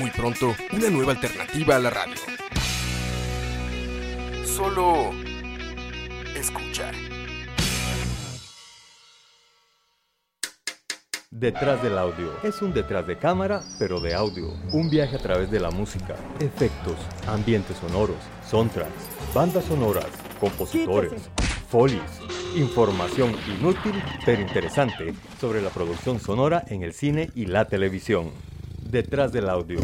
Muy pronto, una nueva alternativa a la radio. Solo escucha. Detrás del audio. Es un detrás de cámara, pero de audio. Un viaje a través de la música, efectos, ambientes sonoros, soundtracks, bandas sonoras, compositores, folies, información inútil pero interesante sobre la producción sonora en el cine y la televisión. Detrás del audio.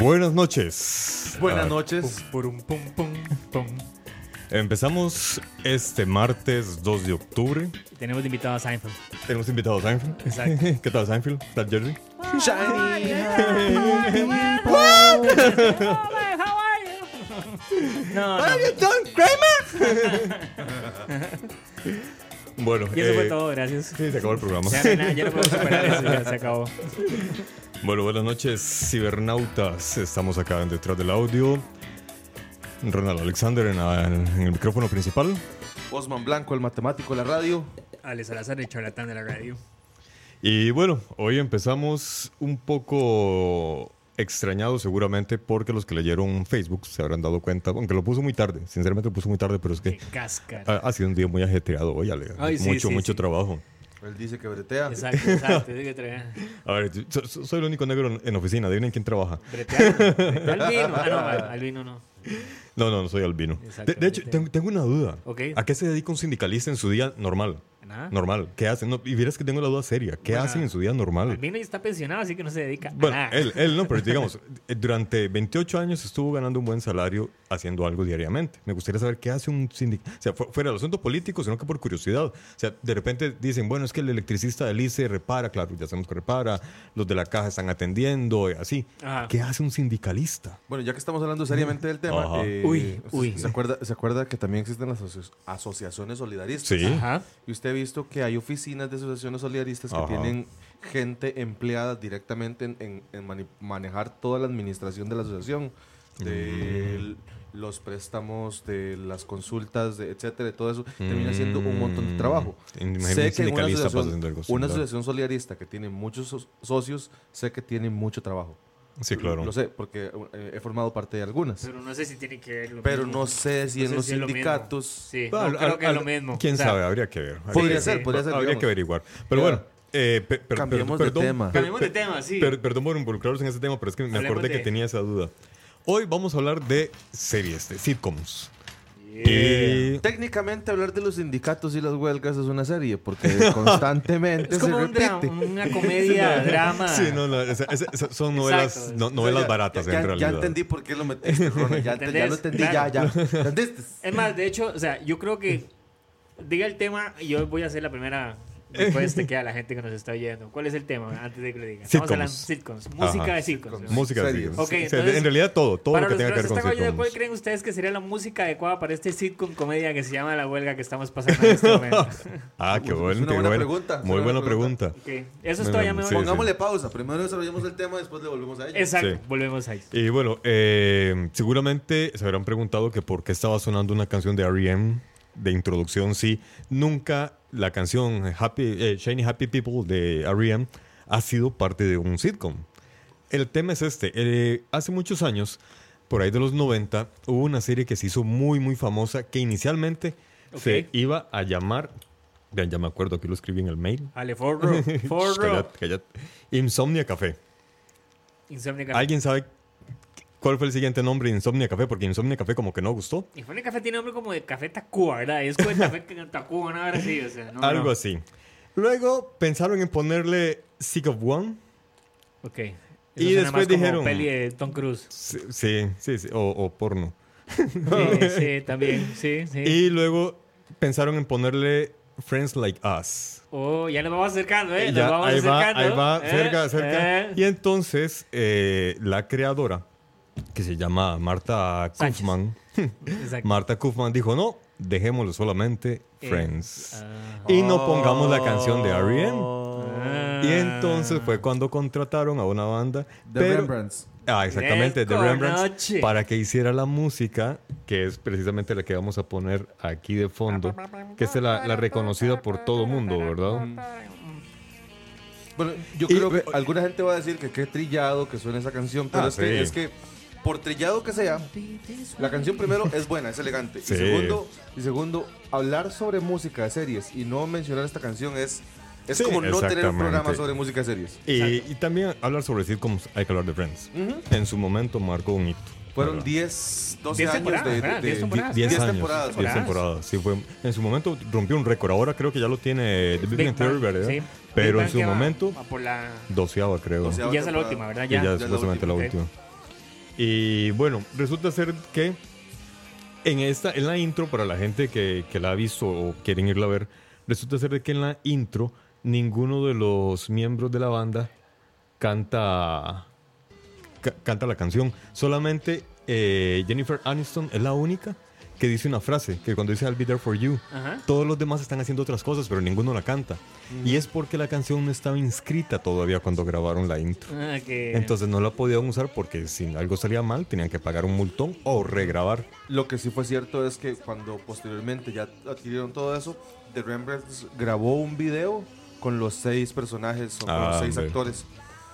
Buenas noches. Buenas noches. Empezamos este martes 2 de octubre. Tenemos invitado a Seinfeld. Exacto. ¿Qué tal, Seinfeld? ¿Qué tal, Jerry? Shiny. How are you? No. Are you Don Kramer? Bueno. Y eso fue todo, gracias. Sí, se acabó el programa. Ya no puedo superar eso, ya se acabó. Bueno, buenas noches, cibernautas. Estamos acá en Detrás del Audio. Ronald Alexander en el micrófono principal. Osman Blanco, el matemático de la radio. Ale Salazar, el charlatán de la radio. Y bueno, hoy empezamos un poco extrañados seguramente porque los que leyeron Facebook se habrán dado cuenta, aunque lo puso muy tarde, sinceramente lo puso muy tarde, pero es que ha sido un día muy ajetreado hoy, Ale. Ay, mucho trabajo. Él dice que bretea. Exacto. Dice que bretea. A ver, soy el único negro en oficina. Adivinen quién trabaja. ¿Bretea? Albino. Albino no. No soy albino. De hecho, tengo una duda. Okay. ¿A qué se dedica un sindicalista en su día normal? ¿Nada? Normal. ¿Qué hacen? No, y vieras que tengo la duda seria. ¿Qué hacen en su día normal? Albino ya está pensionado, así que no se dedica a nada. Él no, pero digamos, durante 28 años estuvo ganando un buen salario haciendo algo diariamente. Me gustaría saber qué hace un sindicalista. O sea, fuera del asunto político, sino que por curiosidad. O sea, de repente dicen, bueno, es que el electricista del ICE repara, claro, ya sabemos que repara, los de la caja están atendiendo, y así. Ajá. ¿Qué hace un sindicalista? Bueno, ya que estamos hablando seriamente del tema, ¿se acuerda que también existen las asociaciones solidaristas? Sí. Ajá. Y usted ha visto que hay oficinas de asociaciones solidaristas que tienen gente empleada directamente en manejar toda la administración de la asociación. Del los préstamos de las consultas, de etcétera, todo eso, termina siendo un montón de trabajo. Sé que una asociación solidarista que tiene muchos socios, sé que tiene mucho trabajo. Sí, claro. Lo sé, porque he formado parte de algunas. Pero no sé si tiene que ver lo mismo. No sé si en los sindicatos... Sí, no, creo que es lo mismo. ¿Quién sabe? Habría que ver. Podría ser. Habría que averiguar. Pero bueno, Cambiemos de tema. Perdón por involucrarlos en este tema, pero es que me acordé que tenía esa duda. Hoy vamos a hablar de series, de sitcoms. Y... técnicamente hablar de los sindicatos y las huelgas es una serie, porque constantemente es como se repite. Una comedia, drama. Sí, no, son novelas, novelas baratas ya, en realidad. Ya entendí por qué lo metiste, Ronald. Ya lo entendí. ¿Entendiste? Es más, de hecho, o sea, yo creo que diga el tema y yo voy a hacer la primera respuesta que a la gente que nos está oyendo. ¿Cuál es el tema? Antes de que lo diga. Vamos a hablar de sitcoms. Música de sitcoms. Okay, entonces, en realidad todo lo que tenga que ver con sitcoms. ¿Cuál creen ustedes que sería la música adecuada para este sitcom comedia que se llama La Huelga que estamos pasando en este momento? Qué bueno. Muy buena pregunta. Okay. Eso es todavía mejor. Pongámosle pausa. Primero desarrollamos el tema, después le volvemos a ello. Exacto, volvemos a ello. Y bueno, seguramente se habrán preguntado que por qué estaba sonando una canción de R.E.M. de introducción, sí. Nunca la canción Shiny Happy People de R.E.M. ha sido parte de un sitcom. El tema es este. Hace muchos años, por ahí de los 90, hubo una serie que se hizo muy, muy famosa que inicialmente se iba a llamar... Vean, ya me acuerdo que lo escribí en el mail. Cállate. Insomnia Café. ¿Alguien sabe cuál fue el siguiente nombre de Insomnia Café? Porque Insomnia Café como que no gustó. Insomnia Café tiene nombre como de Café Tacvba, ¿verdad? Es como el Café Tacvba, ¿no? Ahora sí, o sea, no, algo no. así. Luego pensaron en ponerle Sick of One. Ok. Eso y después dijeron... como peli de Tom Cruise. Sí. O porno. Sí, también. Y luego pensaron en ponerle Friends Like Us. Oh, ya nos vamos acercando, ¿eh? Ahí va, cerca. Y entonces, la creadora, que se llama Marta Kaufman. Marta Kaufman dijo, no, dejémoslo solamente Friends. Y no pongamos la canción de R.E.M. Y entonces fue cuando contrataron a una banda. The Rembrandts. Exactamente, The Rembrandts. Para que hiciera la música, que es precisamente la que vamos a poner aquí de fondo, que es la reconocida por todo mundo, ¿verdad? Bueno, yo creo que alguna gente va a decir que qué trillado que suena esa canción, pero es que por trillado que sea, la canción primero es buena, es elegante. Sí. Y segundo, hablar sobre música de series y no mencionar esta canción es como no tener un programa sobre música de series. Y también hablar sobre sitcoms, hay que hablar de Friends. Uh-huh. En su momento marcó un hito. Fueron 10, 12 años de 10 temporadas. 10 temporadas, sí. En su momento rompió un récord. Ahora creo que ya lo tiene Big Bang Theory, ¿verdad? Sí. Pero en su momento, 12ava creo. Y ya es la última, ¿verdad? Ya es solamente la última. Y bueno, resulta ser que en la intro, para la gente que la ha visto o quieren irla a ver, resulta ser que en la intro ninguno de los miembros de la banda canta la canción. Solamente Jennifer Aniston es la única que dice una frase, que cuando dice I'll be there for you, ajá, todos los demás están haciendo otras cosas, pero ninguno la canta. Y es porque la canción no estaba inscrita todavía cuando grabaron la intro. Entonces no la podían usar porque si algo salía mal, tenían que pagar un multón o regrabar. Lo que sí fue cierto es que cuando posteriormente ya adquirieron todo eso, The Rembrandts grabó un video con los 6 personajes, con los 6 actores.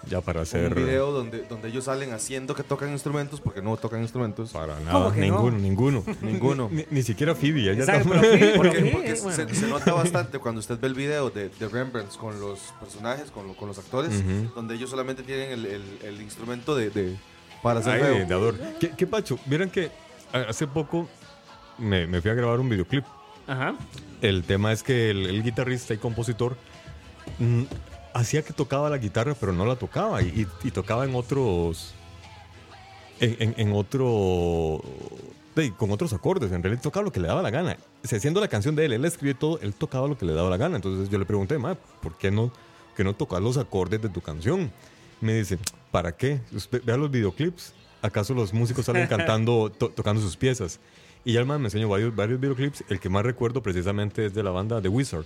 Ya para hacer un video donde ellos salen haciendo que tocan instrumentos, porque no tocan instrumentos. Para nada, ninguno. Ni siquiera Phoebe. Exacto, porque se nota bastante cuando usted ve el video de Rembrandts con los personajes, con los actores, uh-huh, donde ellos solamente tienen el instrumento para hacer video. ¿Qué pacho? Vieron que hace poco me fui a grabar un videoclip. Ajá. El tema es que el guitarrista y compositor... hacía que tocaba la guitarra, pero no la tocaba. Y tocaba en otros... con otros acordes. En realidad tocaba lo que le daba la gana. Haciendo la canción de él, él escribió todo, él tocaba lo que le daba la gana. Entonces yo le pregunté, ¿por qué no tocas los acordes de tu canción? Me dice, ¿para qué? Vea los videoclips. ¿Acaso los músicos salen cantando, tocando sus piezas? Y ya el man me enseñó varios videoclips. El que más recuerdo precisamente es de la banda The Wizard.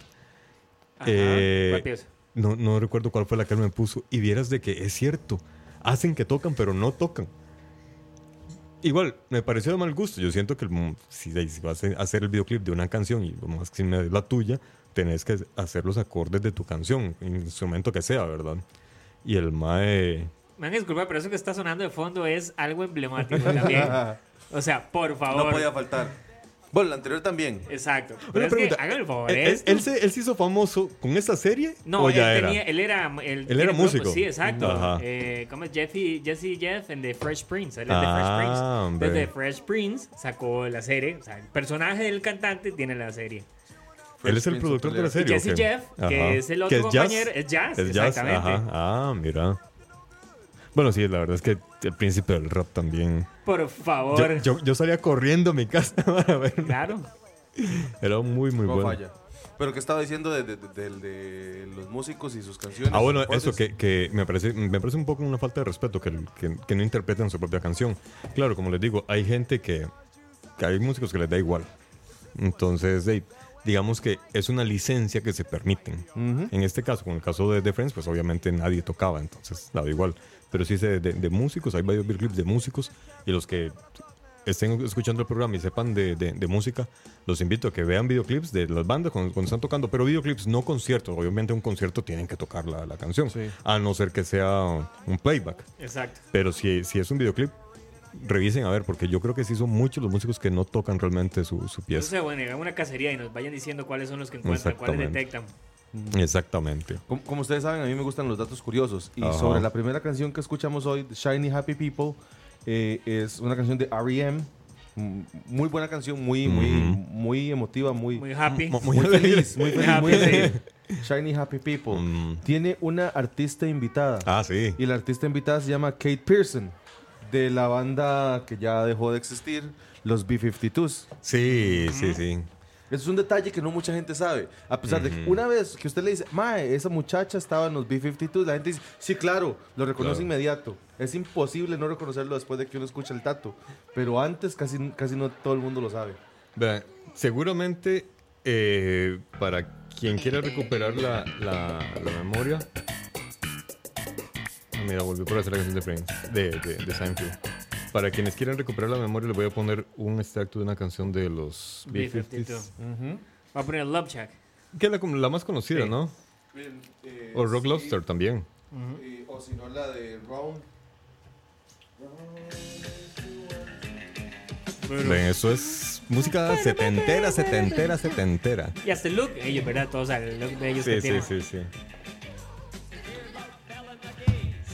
Ajá, ¿cuál pieza? No recuerdo cuál fue la que él me puso. Y vieras de que es cierto. Hacen que tocan, pero no tocan. Igual, me pareció de mal gusto. Yo siento que si vas a hacer el videoclip de una canción y más que si me des la tuya, tenés que hacer los acordes de tu canción, el instrumento que sea, ¿verdad? Y el mae... Me van a disculpar, pero eso que está sonando de fondo es algo emblemático también. O sea, por favor. No podía faltar. Bueno, la anterior también. Exacto. Pero es pregunta, que hagan el favor. ¿Él se hizo famoso con esta serie? No, ¿o ya era? Él era músico. Grupo, sí, exacto. ¿Cómo es? Jesse Jeff en The Fresh Prince. Él es The Fresh Prince. Desde The Fresh Prince sacó la serie. O sea, el personaje del cantante tiene la serie. Fresh, él es el productor de la serie. Jesse Jeff, que es el otro compañero. Es Jazz, exactamente. Ajá. Ah, mira. Bueno, sí, la verdad es que el príncipe del rap también. Por favor. Yo salía corriendo a mi casa para verlo. Claro. Era muy, muy bueno. Falla. Pero ¿qué estaba diciendo de los músicos y sus canciones? Ah, bueno, eso que me parece un poco una falta de respeto que no interpreten su propia canción. Claro, como les digo, hay gente que hay músicos que les da igual. Entonces, digamos que es una licencia que se permiten. Uh-huh. En este caso, con el caso de The Friends, pues obviamente nadie tocaba, entonces daba igual. Pero sí sé de músicos, hay varios videoclips de músicos, y los que estén escuchando el programa y sepan de música, los invito a que vean videoclips de las bandas cuando están tocando, pero videoclips, no conciertos. Obviamente un concierto tienen que tocar la canción, sí, a no ser que sea un playback. Exacto. Pero si es un videoclip, revisen a ver, porque yo creo que sí son muchos los músicos que no tocan realmente su pieza. Entonces, bueno, hagan una cacería y nos vayan diciendo cuáles son los que encuentran, cuáles detectan. Exactamente. Como ustedes saben, a mí me gustan los datos curiosos. Y sobre la primera canción que escuchamos hoy, Shiny Happy People, es una canción de R.E.M. Muy buena canción, muy emotiva, muy happy, muy feliz, muy feliz. Shiny Happy People. Tiene una artista invitada. Ah, sí. Y la artista invitada se llama Kate Pearson, de la banda que ya dejó de existir, los B-52s. Sí, sí, sí. Es un detalle que no mucha gente sabe. A pesar de que una vez que usted le dice, mae, esa muchacha estaba en los B-52s, la gente dice, sí, claro, lo reconoce inmediato. Es imposible no reconocerlo después de que uno escucha el dato. Pero antes casi no todo el mundo lo sabe. Vean, seguramente para quien quiera recuperar la memoria... Mira, volvió por hacer la canción de Friends, de Seinfeld. Para quienes quieran recuperar la memoria, les voy a poner un extracto de una canción de los B-52s. Voy a poner Love Shack, que es la más conocida, sí, ¿no? O Rock Lobster también. O si no, la de Round. Ven, eso es música setentera. Y hasta el look, ellos, ¿verdad? Todos el look de ellos. Sí.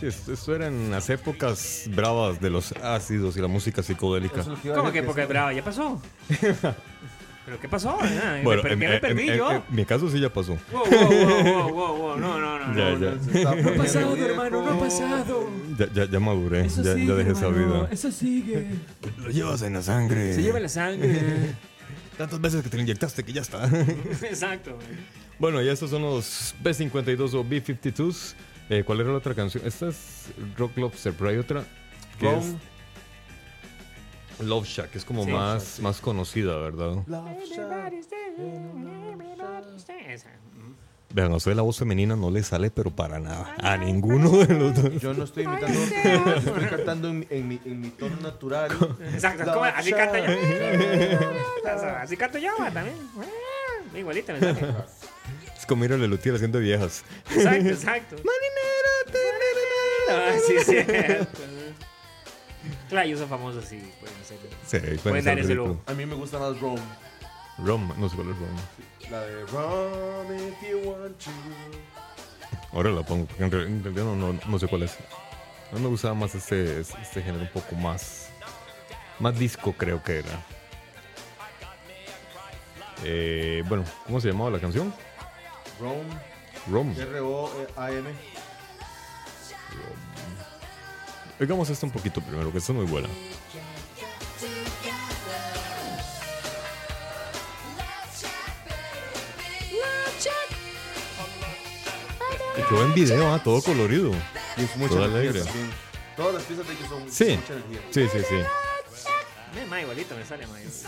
Esto eran las épocas bravas de los ácidos y la música psicodélica. ¿Cómo que época brava? ¿Ya pasó? ¿Pero qué pasó? Bueno, ¿Qué me perdí yo? En mi caso sí ya pasó. Wow. No. Ya. No ha pasado, hermano, no ha pasado. Ya maduré, ya dejé esa vida. Eso sigue. Lo llevas en la sangre. Se lleva en la sangre. Tantas veces que te lo inyectaste que ya está. Exacto. Bueno, y estos son los B-52 o B-52s. ¿Cuál era la otra canción? Esta es Rock Lobster, pero hay otra que es Love Shack, que es como más conocida, ¿verdad? Vean, a usted la voz femenina no le sale, pero para nada. A ninguno de los dos. Yo no estoy imitando, estoy cantando en mi tono natural. Exacto, ¿cómo? Así canto yo. Así canto yo también. Igualita, me sale. Como ir a la Lutier haciendo viejas. Exacto. Marinero. Sí, es cierto. Claro, ellos son famosos, sí, pueden hacerlo. Sí, pueden dar ese logo. A mí me gusta más Rome. Rome, no sé cuál es Rome. Sí, la de Rome if you want to. Ahora la pongo, porque en realidad no sé cuál es. A mí me gustaba más este género, un poco más disco, creo que era. Bueno, ¿cómo se llamaba la canción? Rome. R-O-A-M. Oigamos esto un poquito primero, que esto es muy buena. Y quedó en video, todo colorido. Y es mucho alegre. Todas las piezas de ellos son mucha energía. Sí. Más igualito me sale, más.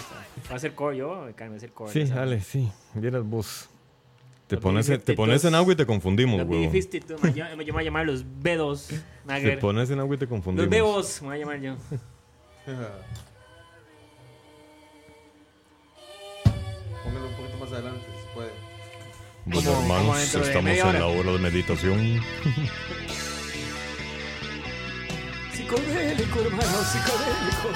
Va a ser core yo, Carmen, va a ser core. Sí, dale, sí. Vieras vos. Te pones en agua y te confundimos, güey. Yo me voy a llamar los B2. Te pones en agua y te confundimos. Los B2, me voy a llamar yo. Póngalo un poquito más adelante, si puede. Bueno, hermanos, estamos en la hora de meditación. Psicodélico, hermano, psicodélico.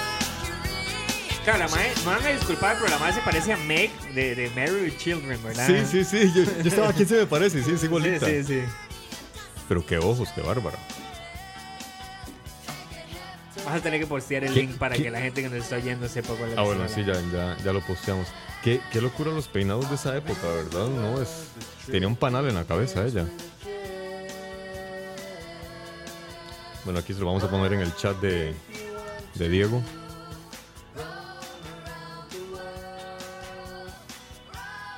Claro, me van a disculpar, pero la madre se parece a Meg de Married with Children, ¿verdad? Sí, sí, sí. Yo estaba aquí, se me parece, sí, es igualita. Sí, sí, sí. Pero qué ojos, qué bárbara. Vas a tener que postear el link para que la gente que nos está oyendo sepa cuál es. Ah, bueno, sí, ya lo posteamos. Qué locura los peinados de esa época, ¿verdad? No, tenía un panal en la cabeza ella. Bueno, aquí se lo vamos a poner en el chat de Diego.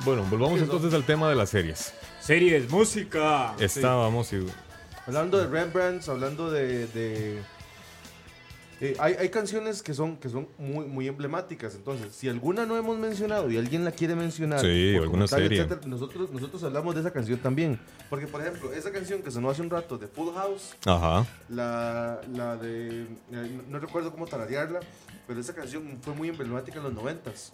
Bueno, volvamos entonces al tema de las series. Series, música. Estábamos y... hablando de Rembrandts, hablando de... Hay canciones que son muy, muy emblemáticas. Entonces, si alguna no hemos mencionado y alguien la quiere mencionar, sí, alguna serie, etcétera, nosotros hablamos de esa canción también. Porque, por ejemplo, esa canción que sonó hace un rato de Full House, ajá, la de... no recuerdo cómo tararearla, pero esa canción fue muy emblemática en los 90s.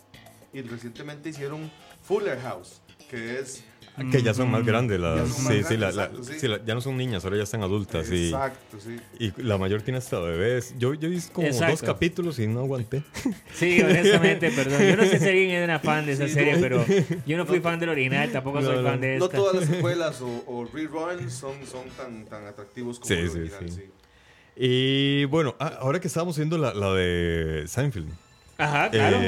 Y recientemente hicieron Fuller House, que es... que ya son más grandes las, ya no son niñas, ahora ya están adultas. Exacto, sí. Y la mayor tiene hasta bebés. Yo hice como dos capítulos y no aguanté. Sí, honestamente, perdón. Yo no sé si alguien era fan de esa serie, pero yo no fui fan del original, tampoco soy fan de esta. No todas las secuelas o reruns son tan atractivos como el original. Sí. Y bueno, ahora que estábamos viendo la de Seinfeld. Ajá, claro.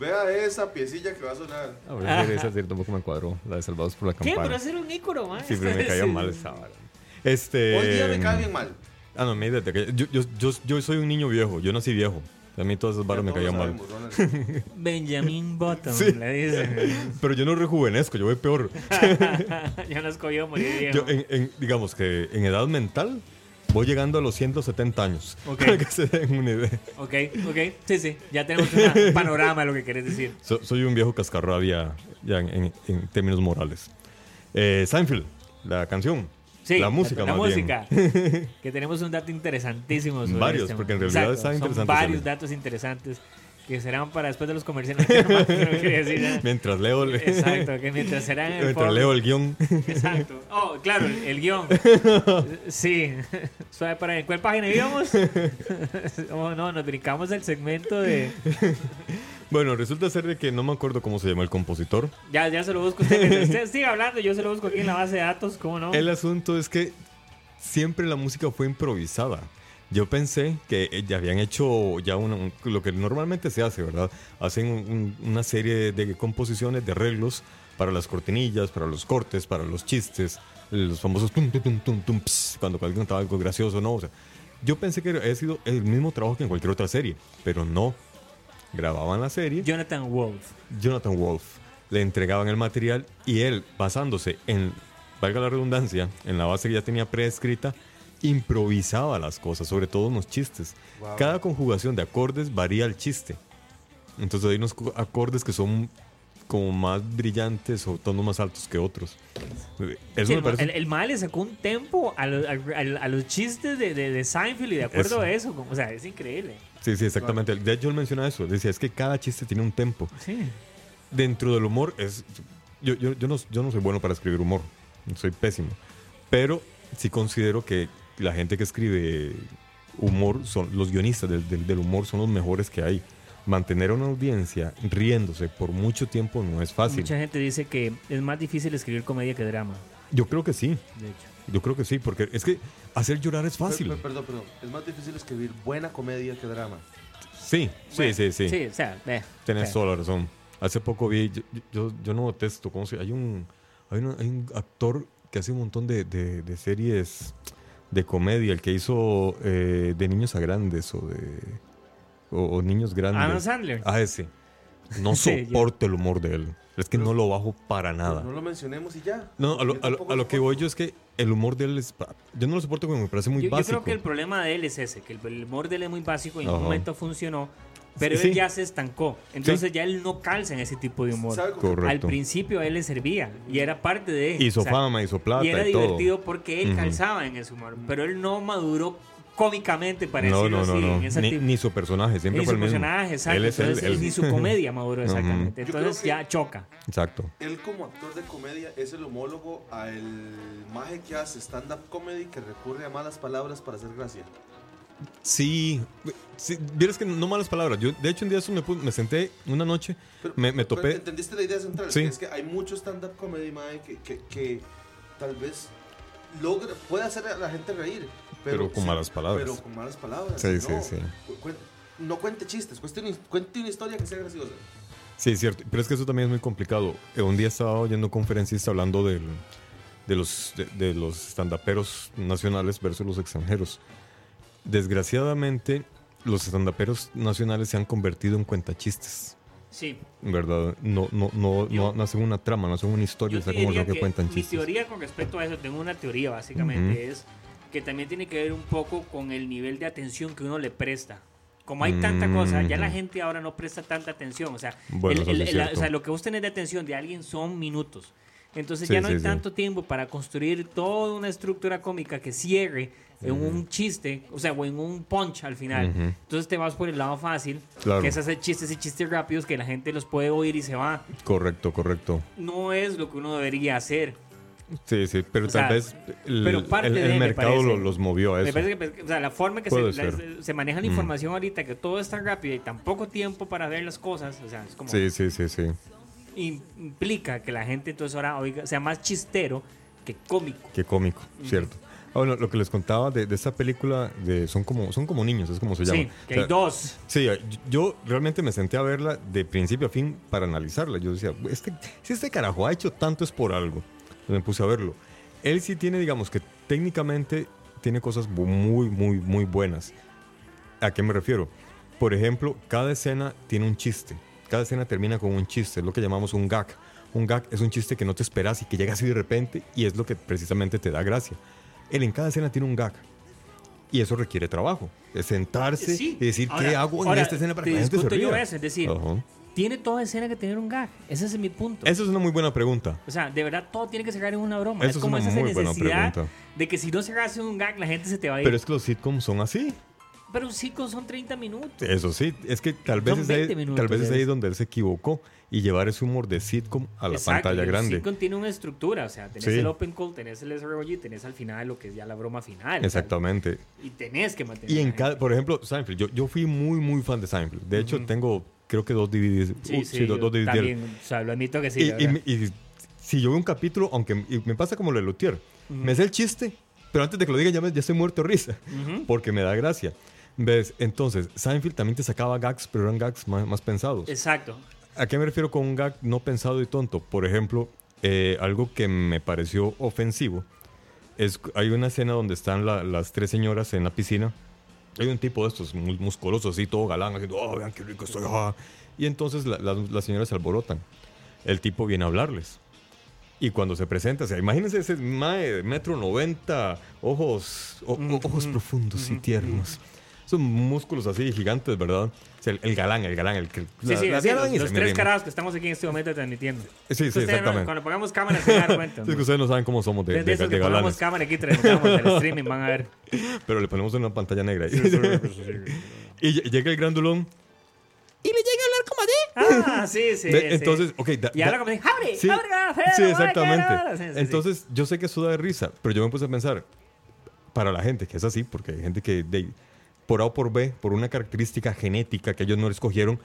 Vea esa piecilla que va a sonar. A ver, esa cierto un poco me cuadró. La de Salvados por la Campana. ¿Qué? Pero ser un ícono, man. Sí, pero me caía mal esa vara. Hoy día me cae bien mal. Ah, no, mírate. Yo soy un niño viejo. Yo nací viejo. A mí todas esas varas me caían mal. Benjamin Button, sí, le dicen. Pero yo no rejuvenezco, yo voy peor. Yo no escogí a morir viejo. Yo, digamos que en edad mental, voy llegando a los 170 años. Okay. Para que se den una idea. Ok. Sí, sí. Ya tenemos un panorama de lo que querés decir. Soy un viejo cascarrabia ya en términos morales. Seinfeld, la canción. Sí, la música, la música. Que tenemos un dato interesantísimo sobre varios, este, porque en realidad está interesante. Son varios datos interesantes que serán para después de los comerciales. No quería decir nada. Mientras leo el... Exacto, que mientras serán... Mientras leo el guión. Exacto. Oh, claro, el guión. Sí. ¿En cuál página íbamos? Oh, no, nos brincamos el segmento de... Bueno, resulta ser de que no me acuerdo cómo se llama el compositor. Ya se lo busco usted. Usted sigue hablando, yo se lo busco aquí en la base de datos, ¿cómo no? El asunto es que siempre la música fue improvisada. Yo pensé que ya habían hecho ya lo que normalmente se hace, ¿verdad? Hacen una serie de composiciones, de arreglos para las cortinillas, para los cortes, para los chistes, los famosos tum, tum, tum, tum, tum, pss, cuando alguien cantaba algo gracioso, ¿no? O sea, yo pensé que había sido el mismo trabajo que en cualquier otra serie, pero no. Grababan la serie. Jonathan Wolf. Le entregaban el material y él, basándose en, valga la redundancia, en la base que ya tenía preescrita, improvisaba las cosas, sobre todo en los chistes. Wow. Cada conjugación de acordes varía el chiste. Entonces hay unos acordes que son como más brillantes o tonos más altos que otros. Eso sí, me parece... el mal le sacó un tempo a los chistes de Seinfeld y de acuerdo a eso. O sea, es increíble. Sí, sí, exactamente. Wow. De hecho, él menciona eso. Decía, es que cada chiste tiene un tempo. Sí. Dentro del humor es... Yo no soy bueno para escribir humor. Soy pésimo. Pero sí considero que la gente que escribe humor, son los guionistas del humor, son los mejores que hay. Mantener a una audiencia riéndose por mucho tiempo no es fácil. Mucha gente dice que es más difícil escribir comedia que drama. Yo creo que sí. De hecho. Yo creo que sí, porque es que hacer llorar es fácil. Perdón. Es más difícil escribir buena comedia que drama. Sí, bueno, sí. Sí, o sea, tenés toda la razón. Hace poco vi, yo no detesto, ¿cómo se llama? Hay un actor que hace un montón de series... de comedia, el que hizo de niños a grandes o niños grandes. Adam Sandler. Ah, ese. No soporto el humor de él. Es que no lo bajo para nada. No lo mencionemos y ya. No, a lo que voy yo es que el humor de él es... Yo no lo soporto porque me parece muy básico. Yo creo que el problema de él es ese, que el humor de él es muy básico y en un momento funcionó, pero él ya se estancó. Entonces ya él no calza en ese tipo de humor. Correcto. Al principio a él le servía y era parte de... Hizo fama, hizo plata y todo. Y era divertido porque él calzaba en ese humor, pero él no maduró cómicamente parecido en ese tipo. Ni su personaje, siempre fue el mismo. Ni su personaje, exacto. Él es entonces, el... Ni su comedia maduró, exactamente. Entonces ya choca. Exacto. Él como actor de comedia es el homólogo al maje que hace stand-up comedy que recurre a malas palabras para hacer gracia. Sí, sí, vieras que no malas palabras. Yo, de hecho, un día eso me senté una noche, pero, me topé. Pero ¿entendiste la idea central? Sí. Es que hay mucho stand-up comedy, mae, que tal vez puede hacer a la gente reír. Pero con malas palabras. Pero con malas palabras. Sí, sí, no, sí. No cuente chistes, cuente una historia que sea graciosa. Sí, es cierto. Pero es que eso también es muy complicado. Un día estaba oyendo un conferencista hablando de los stand-uperos nacionales versus los extranjeros. Desgraciadamente, los stand-uperos nacionales se han convertido en cuentachistes. Sí. ¿Verdad? No hacen una trama, no hacen una historia, o sea, como lo que cuentan chistes. Mi teoría con respecto a eso, tengo una teoría básicamente, es que también tiene que ver un poco con el nivel de atención que uno le presta. Como hay tanta cosa, ya la gente ahora no presta tanta atención. O sea, bueno, o sea, lo que vos tenés de atención de alguien son minutos. Entonces ya no hay tanto tiempo para construir toda una estructura cómica que cierre en un chiste, o sea, o en un punch al final. Entonces te vas por el lado fácil, claro, que es hacer chistes y chistes rápidos que la gente los puede oír y se va. Correcto. No es lo que uno debería hacer. Sí, pero tal vez el mercado los movió a eso. Me parece que, o sea, la forma que se maneja la información ahorita, que todo está rápido y tan poco tiempo para ver las cosas, o sea, es como... Sí. Implica que la gente entonces ahora sea más chistero que cómico. Que cómico, cierto. Bueno, lo que les contaba de esta película son como niños, es como se llama. Sí, que hay dos. Sí, yo realmente me senté a verla de principio a fin para analizarla. Yo decía, si este carajo ha hecho tanto es por algo. Entonces me puse a verlo. Él sí tiene, digamos, que técnicamente tiene cosas muy, muy, muy buenas. ¿A qué me refiero? Por ejemplo, cada escena tiene un chiste. Cada escena termina con un chiste, es lo que llamamos un gag. Un gag es un chiste que no te esperas y que llega así de repente y es lo que precisamente te da gracia. Él en cada escena tiene un gag y eso requiere trabajo, es sentarse y decir ¿qué hago en esta escena para que la gente se ría? Yo eso, es decir, tiene toda escena que tener un gag, ese es mi punto. Eso es una muy buena pregunta. O sea, de verdad todo tiene que cerrar en una broma. Eso es como esa necesidad de que si no cerras en un gag la gente se te va a ir. Pero es que los sitcoms son así. Pero un sitcom son 30 minutos. Eso sí, es que tal vez es ahí donde él se equivocó y llevar ese humor de sitcom a la pantalla grande. El sitcom tiene una estructura, o sea, tenés el open call, tenés el SROG, tenés al final lo que es ya la broma final. Exactamente. Tal. Y tenés que mantener. Y en cada, por ejemplo, Seinfeld, yo fui muy, muy fan de Seinfeld. De hecho, tengo, creo que dos DVDs. Sí, dos DVDs. También, o sea, lo admito que sí. Y si yo veo un capítulo, aunque me pasa como lo de Lutier, me hace el chiste, pero antes de que lo diga ya estoy muerto de risa, porque me da gracia. ¿Ves? Entonces, Seinfeld también te sacaba gags, pero eran gags más pensados. Exacto. ¿A qué me refiero con un gag no pensado y tonto? Por ejemplo, algo que me pareció ofensivo es, hay una escena donde están las tres señoras en la piscina. Hay un tipo de estos musculosos así, todo galán, haciendo, oh, vean qué rico estoy. Ah. Y entonces las señoras se alborotan. El tipo viene a hablarles. Y cuando se presenta, o sea, imagínense ese mae, 1,90 m, ojos profundos y tiernos. Son músculos así gigantes, ¿verdad? O sea, el galán, el que... Los tres carajos que estamos aquí en este momento transmitiendo. Sí, exactamente. Cuando pongamos cámara se dan cuenta. Es que ustedes no saben cómo somos de galanes. Desde que pongamos cámara aquí, transmitamos el streaming, van a ver. Pero le ponemos una pantalla negra. Y llega el grandulón. Y le llega a hablar como así. Ah, sí. Entonces, ok. Y habla como así, abre. Sí, exactamente. Entonces, yo sé que eso da de risa, pero yo me puse a pensar, para la gente que es así, porque hay gente que... por A o por B, por una característica genética que ellos no escogieron.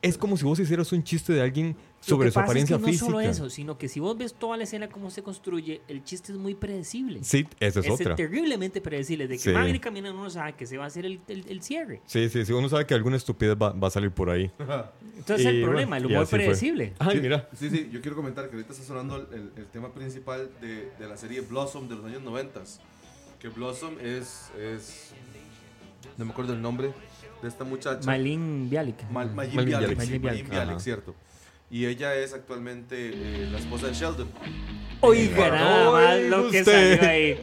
Es como si vos hicieras un chiste de alguien sobre su apariencia física. No solo eso, sino que si vos ves toda la escena cómo se construye, el chiste es muy predecible. Sí, esa es otra. Es terriblemente predecible. De que más bien caminan, uno sabe que se va a hacer el cierre. Sí. Uno sabe que alguna estupidez va a salir por ahí. Entonces el problema, el humor predecible. Ay, mira. Sí. Yo quiero comentar que ahorita está sonando el tema principal de la serie Blossom de los años 90. Que Blossom es... no me acuerdo el nombre de esta muchacha. Mayim Bialik. Mayim Bialik, cierto. Y ella es actualmente la esposa de Sheldon. Oiga, nada más lo que salió ahí.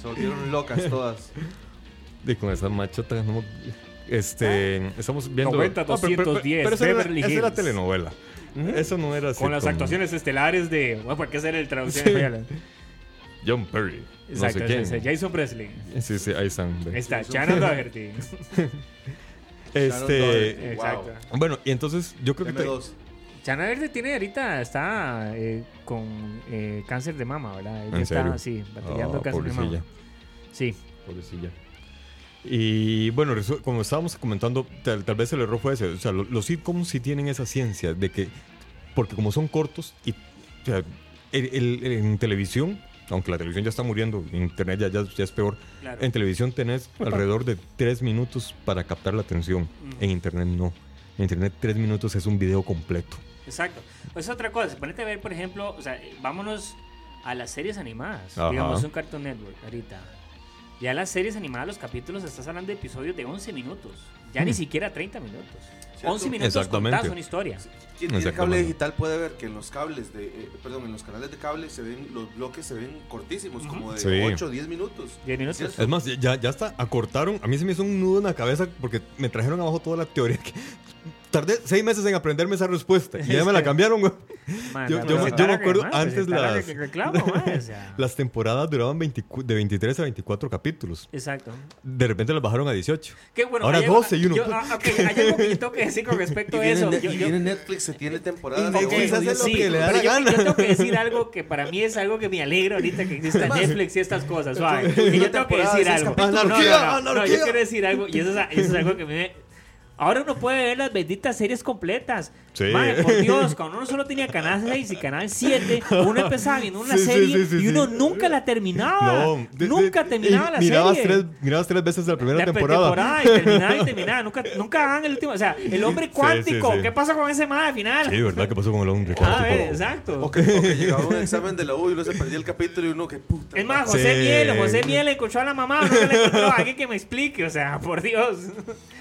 Se volvieron locas todas. Y con esas machotas no... estamos viendo... 90, 210, Beverly Hills. Esa era telenovela. Eso no era así. Con las actuaciones estelares de... Bueno, ¿por qué hacer el traducción española? John Perry. Exacto, no sé quién. Jason Presley. Sí, sí, ahí están. Está Shannon Doherty. Exacto. Wow. Bueno, y entonces yo creo que Shannon Doherty tiene ahorita, está con cáncer de mama, ¿verdad? Ella está así, batallando cáncer de mama. Sí. Pobrecilla. Y bueno, como estábamos comentando, tal vez el error fue ese. O sea, los sitcoms sí tienen esa ciencia de que, porque como son cortos, y, o sea, en televisión, aunque la televisión ya está muriendo, internet ya es peor, claro. En televisión tenés alrededor de 3 minutos para captar la atención. En internet no. En internet 3 minutos es un video completo. Exacto. Pues otra cosa, ponete a ver, por ejemplo, o sea, vámonos a las series animadas. Ajá. Digamos un Cartoon Network ahorita. Ya las series animadas, los capítulos, estás hablando de episodios de 11 minutos. Ya ni siquiera 30 minutos. ¿Cierto? 11 minutos contadas una historia. Quien tiene cable digital puede ver que en los cables de... en los canales de cable se ven... Los bloques se ven cortísimos, como de 8 o 10 minutos. 10 minutos. ¿Cierto? Es más, ya hasta acortaron. A mí se me hizo un nudo en la cabeza porque me trajeron abajo toda la teoría que... Tardé 6 meses en aprenderme esa respuesta y ya me la cambiaron, güey. Yo me acuerdo, antes las temporadas duraban de 23 a 24 capítulos. Exacto. De repente las bajaron a 18. Qué bueno. Ahora 12 y uno. Hay algo que yo tengo que decir con respecto a eso. Viene Netflix, se tiene temporada de 11. Hace lo que le da la gana. Yo tengo que decir algo que para mí es algo que me alegra ahorita que exista Netflix y estas cosas. Y yo tengo que decir algo. No, yo quiero decir algo y eso es algo que me... Ahora uno puede ver las benditas series completas. Sí. Madre, por Dios, cuando uno solo tenía Canal 6 y Canal 7, uno empezaba viendo una serie y uno nunca la terminaba. No, nunca terminaba la serie. Mirabas 3 veces la primera temporada. Y terminaba. Nunca hagan el último. O sea, el hombre cuántico. Sí. ¿Qué pasa con ese madre final? Sí, ¿verdad? ¿Qué pasó con el hombre cuántico? A ver, exacto. O que llegaba un examen de la U y uno se perdía el capítulo y uno que puta. Es más, José Miel escuchó a la mamá. No le encontró a alguien que me explique. O sea, por Dios.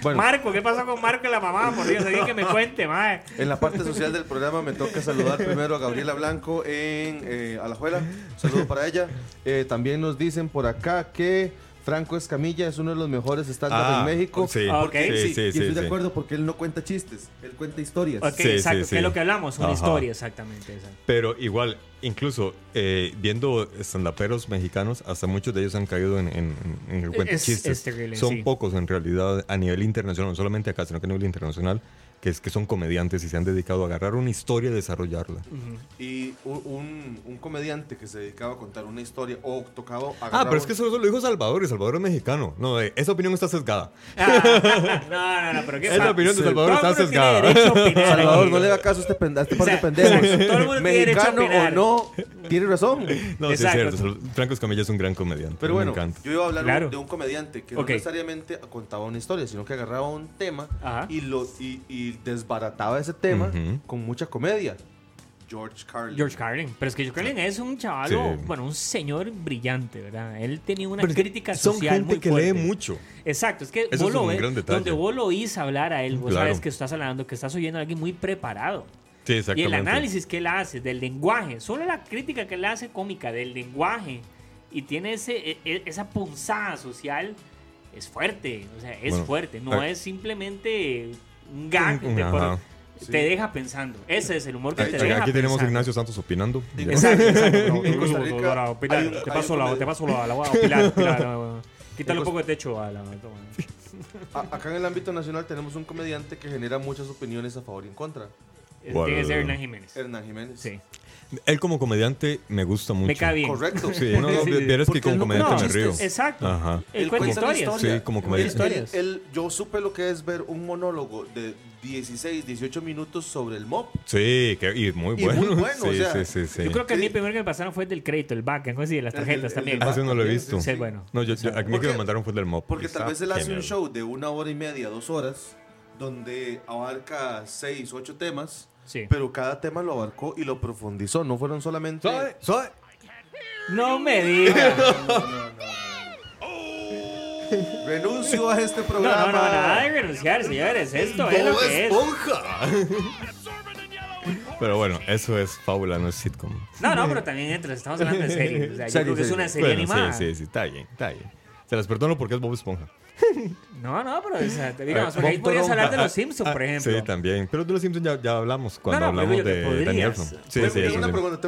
Bueno. Marco, ¿qué pasó con Marco y la mamá? Por Dios, alguien que me cuente, madre. En la parte social del programa me toca saludar primero a Gabriela Blanco en Alajuela. Un saludo para ella. También nos dicen por acá que Franco Escamilla es uno de los mejores stand-up en México. Sí, estoy de acuerdo porque él no cuenta chistes, él cuenta historias. Okay, sí, exacto, que es lo que hablamos, una historia, exactamente. Exacto. Pero igual, incluso viendo stand-uperos mexicanos, hasta muchos de ellos han caído en el cuenta chistes. Son pocos en realidad a nivel internacional, no solamente acá, sino que a nivel internacional, que es que son comediantes y se han dedicado a agarrar una historia y desarrollarla. Y un comediante que se dedicaba a contar una historia o tocaba agarrar... pero es que eso lo dijo Salvador, y Salvador es mexicano. No, esa opinión está sesgada. No, pero qué pasa. Esa opinión de Salvador está sesgada. Salvador, no le da caso a este pendejos. Mexicano o no, tiene razón. No, sí es cierto. Franco Escamilla es un gran comediante. Pero bueno, yo iba a hablar de un comediante que no necesariamente contaba una historia, sino que agarraba un tema y desbarataba ese tema con mucha comedia. George Carlin. Pero es que George Carlin es un chaval, bueno, un señor brillante, ¿verdad? Él tenía una crítica social muy fuerte. Son gente que lee mucho. Exacto, es que eso vos es lo ves, donde vos lo oís hablar a él, vos sabes que estás hablando, que estás oyendo a alguien muy preparado. Sí, exactamente. Y el análisis que él hace del lenguaje, solo la crítica que él hace cómica del lenguaje, y tiene esa punzada social, es fuerte, o sea, es fuerte, no es simplemente... Un gag te deja pensando. Ese es el humor que te deja pensando. Aquí tenemos a Ignacio Santos opinando. Exacto. Te paso la agua. Quítale un poco de techo a la... Acá en el ámbito nacional tenemos un comediante que genera muchas opiniones a favor y en contra. Tiene que ser Hernán Jiménez. Sí. Él como comediante me gusta mucho. Me cae bien. Correcto. Sí, vieres que como comediante me río. Exacto. Ajá. Él cuenta historias. Sí, como comediante. Yo supe lo que es ver un monólogo de 16, 18 minutos sobre el mob. Sí, y muy bueno. Sí. Yo creo que a mí el primero que me pasaron fue el del crédito, el back, ¿no? Sí, de las tarjetas también. Eso no lo he visto. Sí, bueno. No, a mí que me mandaron fue el del mob. Porque tal vez él hace un show de 1 hora y media, 2 horas, donde abarca 6, 8 temas. Sí. Pero cada tema lo abarcó y lo profundizó. No fueron solamente... ¿Soy? No me digas. No. Renuncio a este programa. No, nada de renunciar, señores. Esto es lo que es. Pero bueno, eso es fábula, no es sitcom. No, pero también estamos hablando de series. O sea, yo creo que es una serie animada. Sí, está bien. Se las perdono porque es Bob Esponja. No, no, pero o sea, te digamos, porque ahí podrías hablar de los Simpsons, por ejemplo. Sí, también. Pero de los Simpsons ya hablamos cuando hablamos de Daniel. Sí, sí. Tengo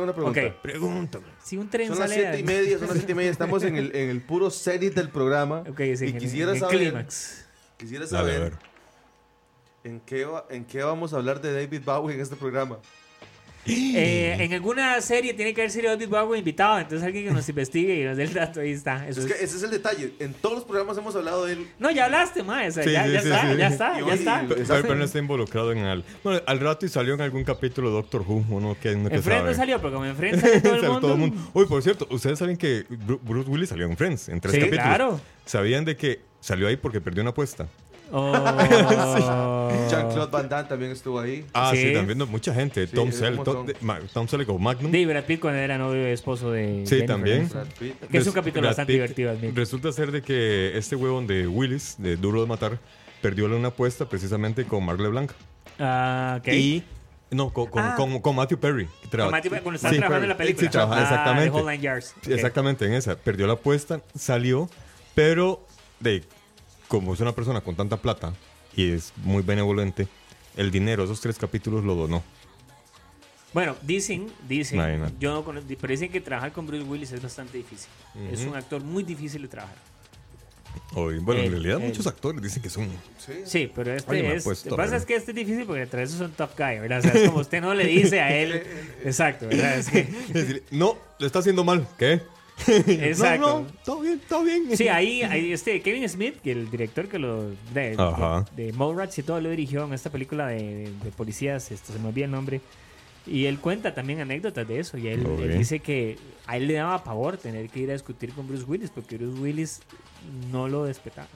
una pregunta. Okay. Pregúntame. Si un tren sale... Son las 7:30. Estamos en el puro cenit del programa. Okay, sí, y quisiera saber... clímax. Quisiera saber... ¿En qué vamos a hablar de David Bowie en este programa? En alguna serie tiene que haber sido David Bowie invitado, entonces alguien que nos investigue y nos dé el dato, ahí está. Es que ese es el detalle. En todos los programas hemos hablado de él. No, ya hablaste, mae. Ya está. Pero no está involucrado en algo. Bueno, al rato y salió en algún capítulo de Doctor Who, uno que no. En Friends no salió, pero como en Friends salió todo el mundo. Uy, por cierto, ustedes saben que Bruce Willis salió en Friends en 3 capítulos. Claro. Sabían de que salió ahí porque perdió una apuesta. Oh. Sí. Jean-Claude Van Damme también estuvo ahí. Sí, también mucha gente. Sí, Tom Selleck o Magnum. Sí, Brad Pitt cuando era novio y esposo de. Sí, Jennifer, también. Que es un capítulo bastante divertido. Admito. Resulta ser de que este huevón de Willis, de Duro de Matar, perdió una apuesta precisamente con Marle Blanc. Okay. Con Matthew Perry. Cuando estaba trabajando en la película. Sí, exactamente. The Whole Nine Yards. Okay. Exactamente, en esa. Perdió la apuesta, salió, pero como es una persona con tanta plata y es muy benevolente, el dinero, esos 3 capítulos lo donó. Bueno, dicen, pero dicen que trabajar con Bruce Willis es bastante difícil. Uh-huh. Es un actor muy difícil de trabajar. En realidad muchos actores dicen que son... Sí, pero lo que pasa es que es difícil porque tras eso es un top guy, ¿verdad? O sea, es como usted no le dice a él... Exacto, ¿verdad? Es decir, no, lo está haciendo mal, ¿qué? Exacto. No, todo bien. Sí, ahí Kevin Smith, que el director que lo de Mallrats y todo, lo dirigió en esta película de policías, se me olvida el nombre, y él cuenta también anécdotas de eso, y él dice que a él le daba pavor tener que ir a discutir con Bruce Willis porque Bruce Willis no lo respetaba.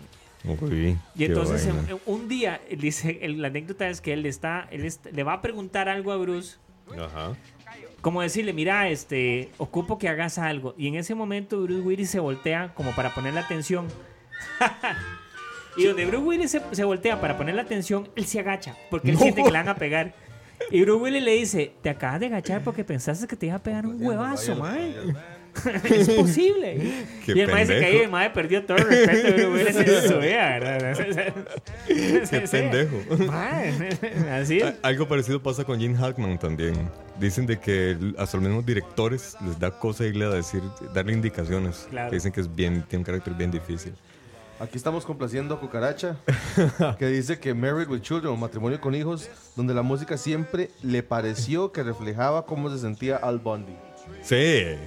Okay, y entonces un día dice, la anécdota es que él le va a preguntar algo a Bruce. Ajá. Como decirle, mira, ocupo que hagas algo. Y en ese momento Bruce Willis se voltea como para poner la atención. Y donde Bruce Willis se voltea para poner la atención, él se agacha porque él siente que le van a pegar. Y Bruce Willis le dice, te acabas de agachar porque pensaste que te iba a pegar un huevazo, mae. Es posible. Y el mae se cayó y el mae perdió todo el respeto. Bruce Willis se subía, ¿verdad? Qué pendejo. Así es. Algo parecido pasa con Gene Hackman también. Dicen de que hasta los mismos directores les da cosa irle a decir, darle indicaciones. Claro. Dicen que tiene un carácter bien difícil. Aquí estamos complaciendo a Cucaracha, que dice que Married with Children, o Matrimonio con Hijos, donde la música siempre le pareció que reflejaba cómo se sentía Al Bundy. Sí,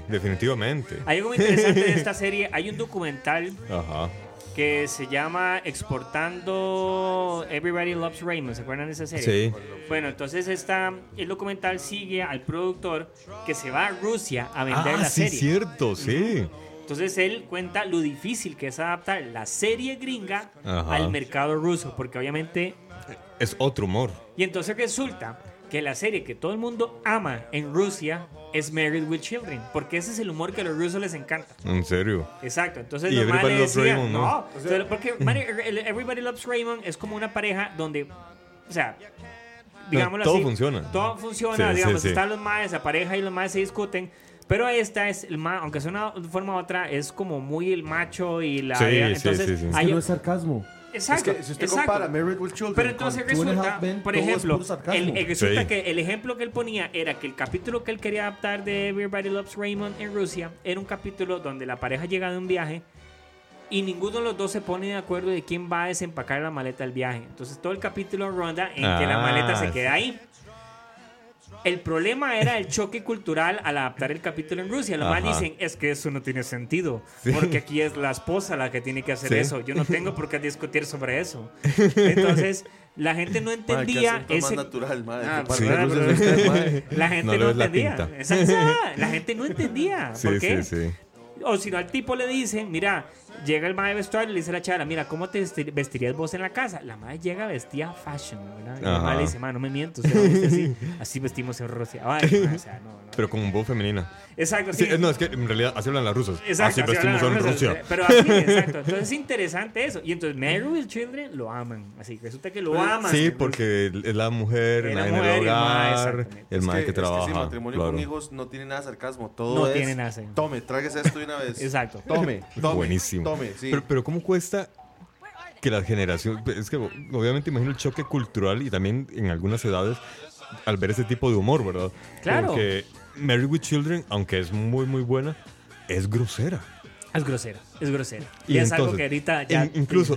definitivamente. Hay algo muy interesante de esta serie. Hay un documental que se llama Exportando Everybody Loves Raymond. ¿Se acuerdan de esa serie? Sí. Bueno, entonces el documental sigue al productor que se va a Rusia a vender la serie. Sí, cierto, sí. Entonces él cuenta lo difícil que es adaptar la serie gringa al mercado ruso, porque obviamente... es otro humor. Y entonces resulta que la serie que todo el mundo ama en Rusia es Married with Children, porque ese es el humor que a los rusos les encanta. ¿En serio? Exacto. Entonces los males decían... Raymond, no. Entonces, porque Everybody Loves Raymond es como una pareja donde... O sea... Digámoslo así. Todo funciona, sí, digamos. Sí. Están los maes, la pareja y los maes se discuten. Pero esta es el macho, aunque sea una forma u otra, es como muy el macho y la... Entonces, es que no es sarcasmo. Exacto. Es que si usted compara Married with Children... Pero entonces resulta, por ejemplo, que el ejemplo que él ponía era que el capítulo que él quería adaptar de Everybody Loves Raymond en Rusia era un capítulo donde la pareja llega de un viaje y ninguno de los dos se pone de acuerdo de quién va a desempacar la maleta del viaje. Entonces todo el capítulo ronda en que la maleta se queda ahí. El problema era el choque cultural al adaptar el capítulo en Rusia. Lo más dicen es que eso no tiene sentido, porque aquí es la esposa la que tiene que hacer eso. Yo no tengo por qué discutir sobre eso. Entonces, la gente no entendía ese... natural, madre. La gente no entendía. La gente no entendía. ¿Por qué? Sí. O si no, al tipo le dicen, mira, llega el mae de vestuario y le dice a la chavala, mira, ¿cómo te vestirías vos en la casa? La mae llega vestida fashion, ¿verdad? Y la mae le dice, no me miento, así vestimos en Rusia. Ay, o sea, no. Pero con voz femenina. Exacto, sí. No, es que en realidad así hablan las rusas. Exacto, así vestimos en Rusia. Pero así, exacto. Entonces es interesante eso. Y entonces Married with Children lo aman. Así que resulta que lo aman. Sí, porque es la mujer, en el hogar, el mae que trabaja. Es que si matrimonio con hijos no tiene nada de sarcasmo. Todo no tiene nada. Tome, tráguese esto de una vez. Exacto. Tome. Buenísimo. Pero ¿cómo cuesta que la generación... Es que obviamente imagino el choque cultural y también en algunas edades al ver ese tipo de humor, ¿verdad? Claro. Porque Married with Children, aunque es muy, muy buena, es grosera. Es grosera. Y es entonces, algo que ahorita ya... Incluso,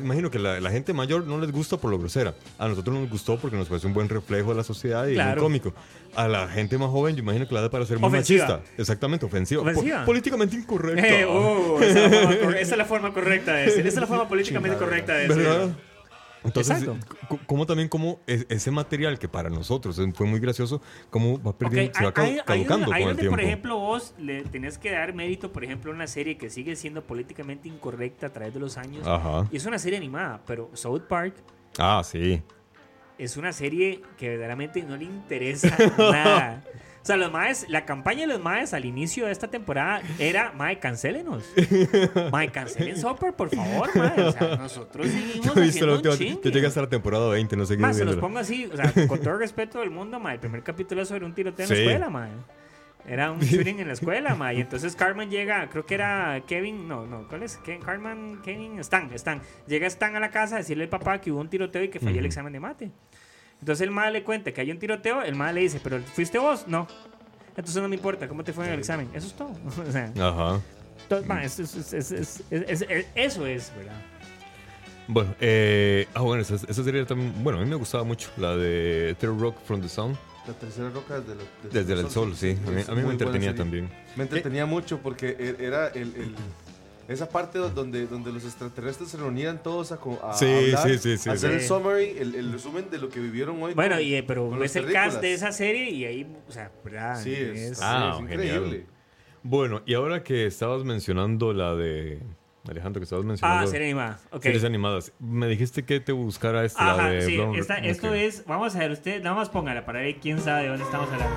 imagino que la gente mayor no les gusta por lo grosera. A nosotros nos gustó porque nos parece un buen reflejo de la sociedad y claro, muy cómico. A la gente más joven, yo imagino que la da para ser muy machista. Exactamente, ofensiva. Políticamente incorrecta. Esa es la forma correcta de decir. Esa es la forma políticamente correcta de decir. ¿Verdad? Entonces, como ese material que para nosotros fue muy gracioso, cómo va perdiendo, se va caducando con el tiempo. Por ejemplo, vos le tenés que dar mérito, por ejemplo, a una serie que sigue siendo políticamente incorrecta a través de los años. Ajá. Y es una serie animada, pero South Park... Ah, sí. Es una serie que verdaderamente no le interesa nada. O sea, los maes, la campaña de los maes al inicio de esta temporada era, mae, cancélenos. Mae, cancelen Sopper, por favor, mae. O sea, nosotros seguimos haciendo un chingue. Yo llegué hasta la temporada 20, no sé qué. Mae, se los pongo así, o sea, con todo el respeto del mundo, mae. El primer capítulo es sobre un tiroteo en la escuela, mae. Era un shooting en la escuela, mae. Y entonces Cartman llega, creo que era Kevin, ¿cuál es? Kevin, Stan. Llega Stan a la casa a decirle al papá que hubo un tiroteo y que falló el examen de mate. Entonces el mae le cuenta que hay un tiroteo, el mae le dice, ¿pero fuiste vos? No. Entonces no me importa, ¿cómo te fue en el examen? Eso es todo. O sea, ajá. Entonces, mae, eso es, ¿verdad? Bueno, esa serie también, bueno, a mí me gustaba mucho, la de Third Rock from the Sun. La tercera roca desde el sol, sí. A mí me entretenía también. Me entretenía mucho porque era esa parte donde los extraterrestres se reunían todos a hablar, hacer el summary, el resumen de lo que vivieron hoy. Bueno, pero ves el cast de esa serie y ahí, o sea, ¿verdad? Sí, es increíble. Genial. Bueno, y ahora que estabas mencionando la de... Alejandro, que estabas mencionando. Ah, series animadas. Okay. Series animadas. Me dijiste que te buscara esta. Ajá, la de Blonde. Esto es... Vamos a ver, usted nada más póngala para ver quién sabe de dónde estamos hablando.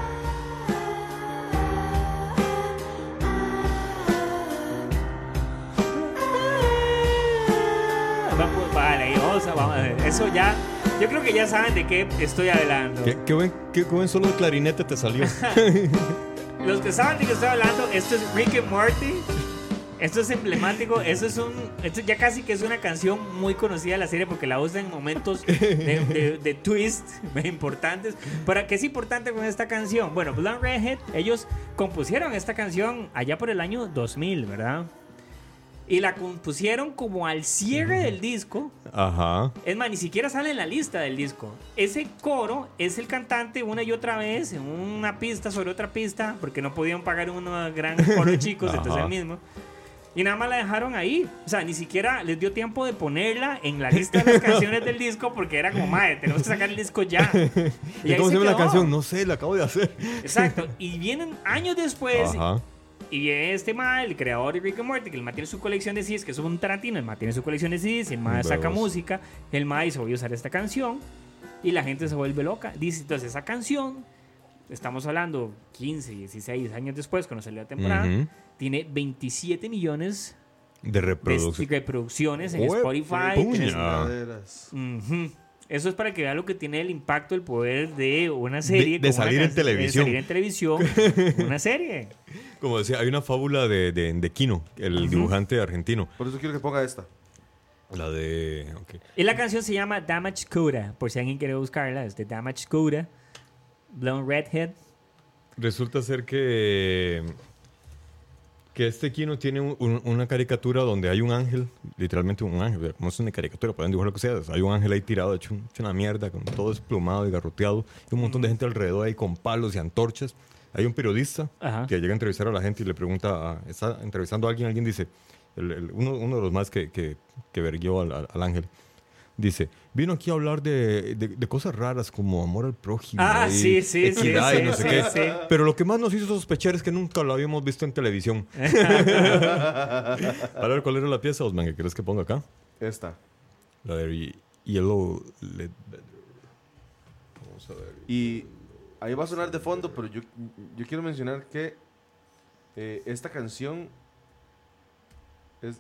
Vale, vamos a ver. Eso ya... Yo creo que ya saben de qué estoy hablando. Qué buen solo de clarinete te salió. Los que saben de qué estoy hablando, esto es Rick and Morty. Esto es emblemático, esto ya casi que es una canción muy conocida de la serie porque la usan en momentos de twist importantes. ¿Para qué es importante con esta canción? Bueno, Blonde Redhead, ellos compusieron esta canción allá por el año 2000, ¿verdad? Y la compusieron como al cierre del disco. Ajá. Es más, ni siquiera sale en la lista del disco. Ese coro es el cantante una y otra vez en una pista sobre otra pista porque no podían pagar un gran coro chicos, entonces el mismo... Y nada más la dejaron ahí. O sea, ni siquiera les dio tiempo de ponerla en la lista de las canciones del disco porque era como, madre, tenemos que sacar el disco ya. ¿Y cómo se llama la canción? No sé, la acabo de hacer. Exacto. Y vienen años después. Ajá. Y viene este mae, el creador de Rick and Morty, que el mae tiene su colección de CDs, que es un Tarantino. El mae tiene su colección de CDs, el mae saca música. El mae dice, voy a usar esta canción. Y la gente se vuelve loca. Dice, entonces, esa canción, estamos hablando 15, 16 años después, cuando salió la temporada. Uh-huh. Tiene 27 millones de reproducciones en Spotify. Eso es para que vean lo que tiene el impacto, el poder de una serie. De salir en televisión. De salir en televisión, una serie. Como decía, hay una fábula de Quino, el dibujante argentino. Por eso quiero que ponga esta. La de... Okay. Y la canción se llama Damaged Kuda, por si alguien quiere buscarla. Es de Damaged Kuda, Blonde Redhead. Resulta ser que este Kino tiene una caricatura donde hay un ángel, literalmente un ángel, como es una caricatura, pueden dibujar lo que sea, o sea, hay un ángel ahí tirado, hecho una mierda, con todo desplomado y garroteado, y un montón de gente alrededor ahí con palos y antorchas. Hay un periodista que llega a entrevistar a la gente y le pregunta, está entrevistando a alguien dice, uno de los más que verguió al ángel, dice, vino aquí a hablar de cosas raras como amor al prójimo, equidad y no sé qué. Sí. Pero lo que más nos hizo sospechar es que nunca lo habíamos visto en televisión. A ver, ¿cuál era la pieza, Osman, que querés que ponga acá? Esta. La de Yellow Lead Better. Vamos a ver. Y ahí va a sonar de fondo, pero yo quiero mencionar que esta canción es...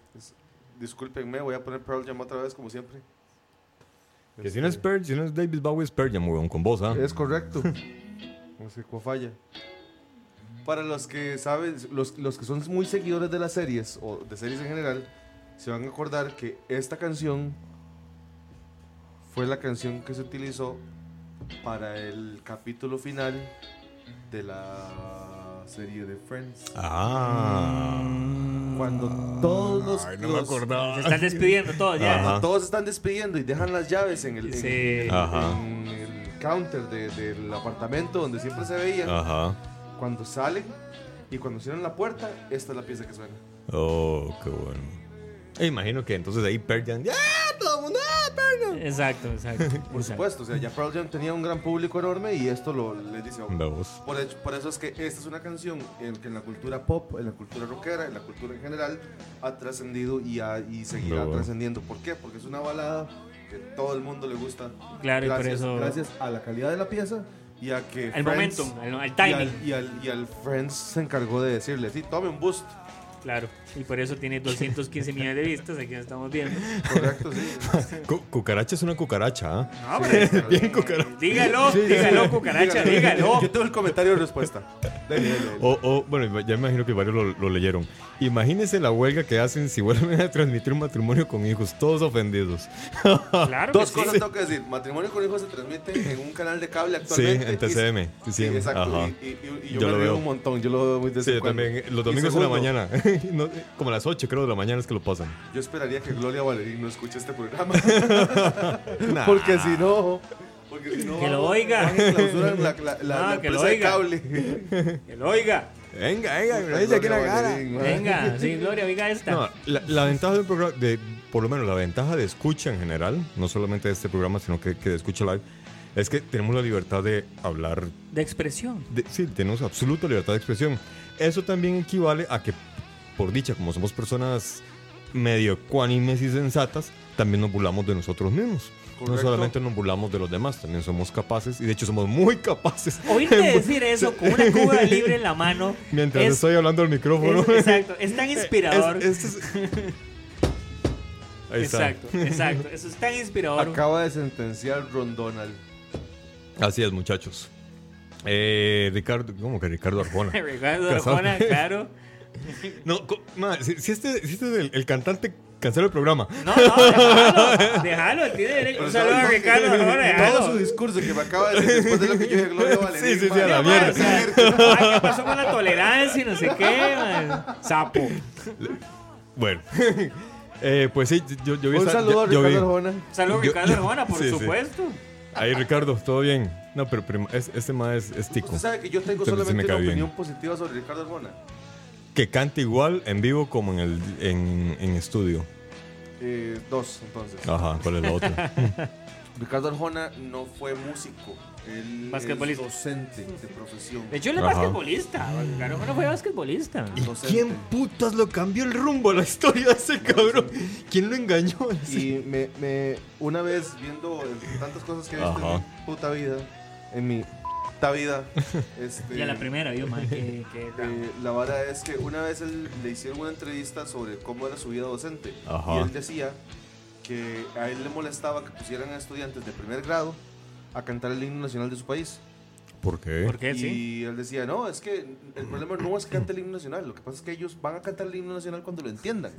Discúlpenme, voy a poner Pearl Jam otra vez, como siempre. Que si no es Pearl, si no es David Bowie, es Pearl Jam, weón, con vos, ¿ah? Es correcto. No sé cómo falla. Para los que saben, los que son muy seguidores de las series, o de series en general, se van a acordar que esta canción fue la canción que se utilizó para el capítulo final de la serie de Friends. Ah. Cuando todos los... Ay, no me acordaba. Se están despidiendo todos ya. Ajá. Todos se están despidiendo y dejan las llaves en el, sí, en el counter del apartamento donde siempre se veían. Ajá. Cuando salen y cuando cierran la puerta, esta es la pieza que suena. Oh, qué bueno. Imagino que entonces ahí Pearl Jam, ¡ya! ¡Todo el mundo! ¡Pearl Jam! Exacto, exacto. Por supuesto, o sea, ya Pearl Jam tenía un gran público enorme y esto lo les dice. Oh, por eso es que esta es una canción que en la cultura pop, en la cultura rockera, en la cultura en general ha trascendido y seguirá trascendiendo. ¿Por qué? Porque es una balada que todo el mundo le gusta. Claro, gracias, y por eso... gracias a la calidad de la pieza. Y a que el Friends, momentum, al timing y al Friends se encargó de decirle, sí, tome un boost. Claro, y por eso tiene 215 millones de vistas. Aquí lo estamos viendo. Correcto, sí. Cucaracha es una cucaracha, ¿eh? No, pero sí, bien cucaracha. Dígalo, sí, dígalo, cucaracha, dígalo. Yo tengo el comentario de respuesta. Bueno, ya imagino que varios lo leyeron. Imagínense la huelga que hacen si vuelven a transmitir un matrimonio con hijos. Todos ofendidos. Claro. Dos cosas tengo que decir. Matrimonio con hijos se transmite en un canal de cable actualmente. Sí, en TCM. Sí, exacto. Y yo lo veo un montón. Yo lo veo muy de cerca. Sí, también. Los domingos en la mañana. No, como a las 8 creo de la mañana es que lo pasan. Yo esperaría que Gloria Valerín no escuche este programa. Nah. Porque si no que lo oiga. Que lo oiga. Cable. Que lo oiga. Venga, Gloria, que la gana. Venga, sí, Gloria, oiga esta. No, la ventaja del programa, por lo menos la ventaja de escucha en general, no solamente de este programa, sino que de escucha live, es que tenemos la libertad de hablar. De expresión. Sí, tenemos absoluta libertad de expresión. Eso también equivale a que, por dicha, como somos personas medio ecuánimes y sensatas, también nos burlamos de nosotros mismos. Correcto. No solamente nos burlamos de los demás, también somos capaces, y de hecho somos muy capaces. Oírte decir eso con una cuba libre en la mano mientras estoy hablando al micrófono. Exacto, es tan inspirador. Exacto, eso es tan inspirador. Acaba de sentenciar Ron Donald. Así es, muchachos. Ricardo, ¿cómo que Ricardo Arjona? Ricardo Arjona, claro. No, si este es el cantante, cancela el programa. No, déjalo. Un saludo a Ricardo Arjona. Todo su discurso que me acaba de decir después de lo que yo dije, Gloria Valerín. Sí, a la mierda. Ay, ¿qué pasó con la tolerancia y no sé qué, man? Sapo. Bueno. Pues sí, yo vi. Un saludo a Ricardo Arjona. Un saludo a Ricardo Arjona, por supuesto. Ahí, Ricardo, ¿todo bien? No, pero este más es tico. ¿Usted sabe que yo tengo solamente una opinión positiva sobre Ricardo Arjona? Que canta igual en vivo como en estudio. Dos, entonces. Ajá, ¿cuál es la otra? Ricardo Arjona no fue músico. Él es docente de profesión. De hecho, él es basquetbolista. Ricardo Arjona fue basquetbolista. ¿Y docente? ¿Quién putas lo cambió el rumbo a la historia de ese cabrón? ¿Quién lo engañó? Y me una vez viendo tantas cosas que he visto en mi puta vida, y a la primera, yo, man, la vara es que una vez le hicieron una entrevista sobre cómo era su vida docente. Ajá. Y él decía que a él le molestaba que pusieran a estudiantes de primer grado a cantar el himno nacional de su país. ¿Por qué? Y él decía, no, es que el problema no es que cante el himno nacional, lo que pasa es que ellos van a cantar el himno nacional cuando lo entiendan.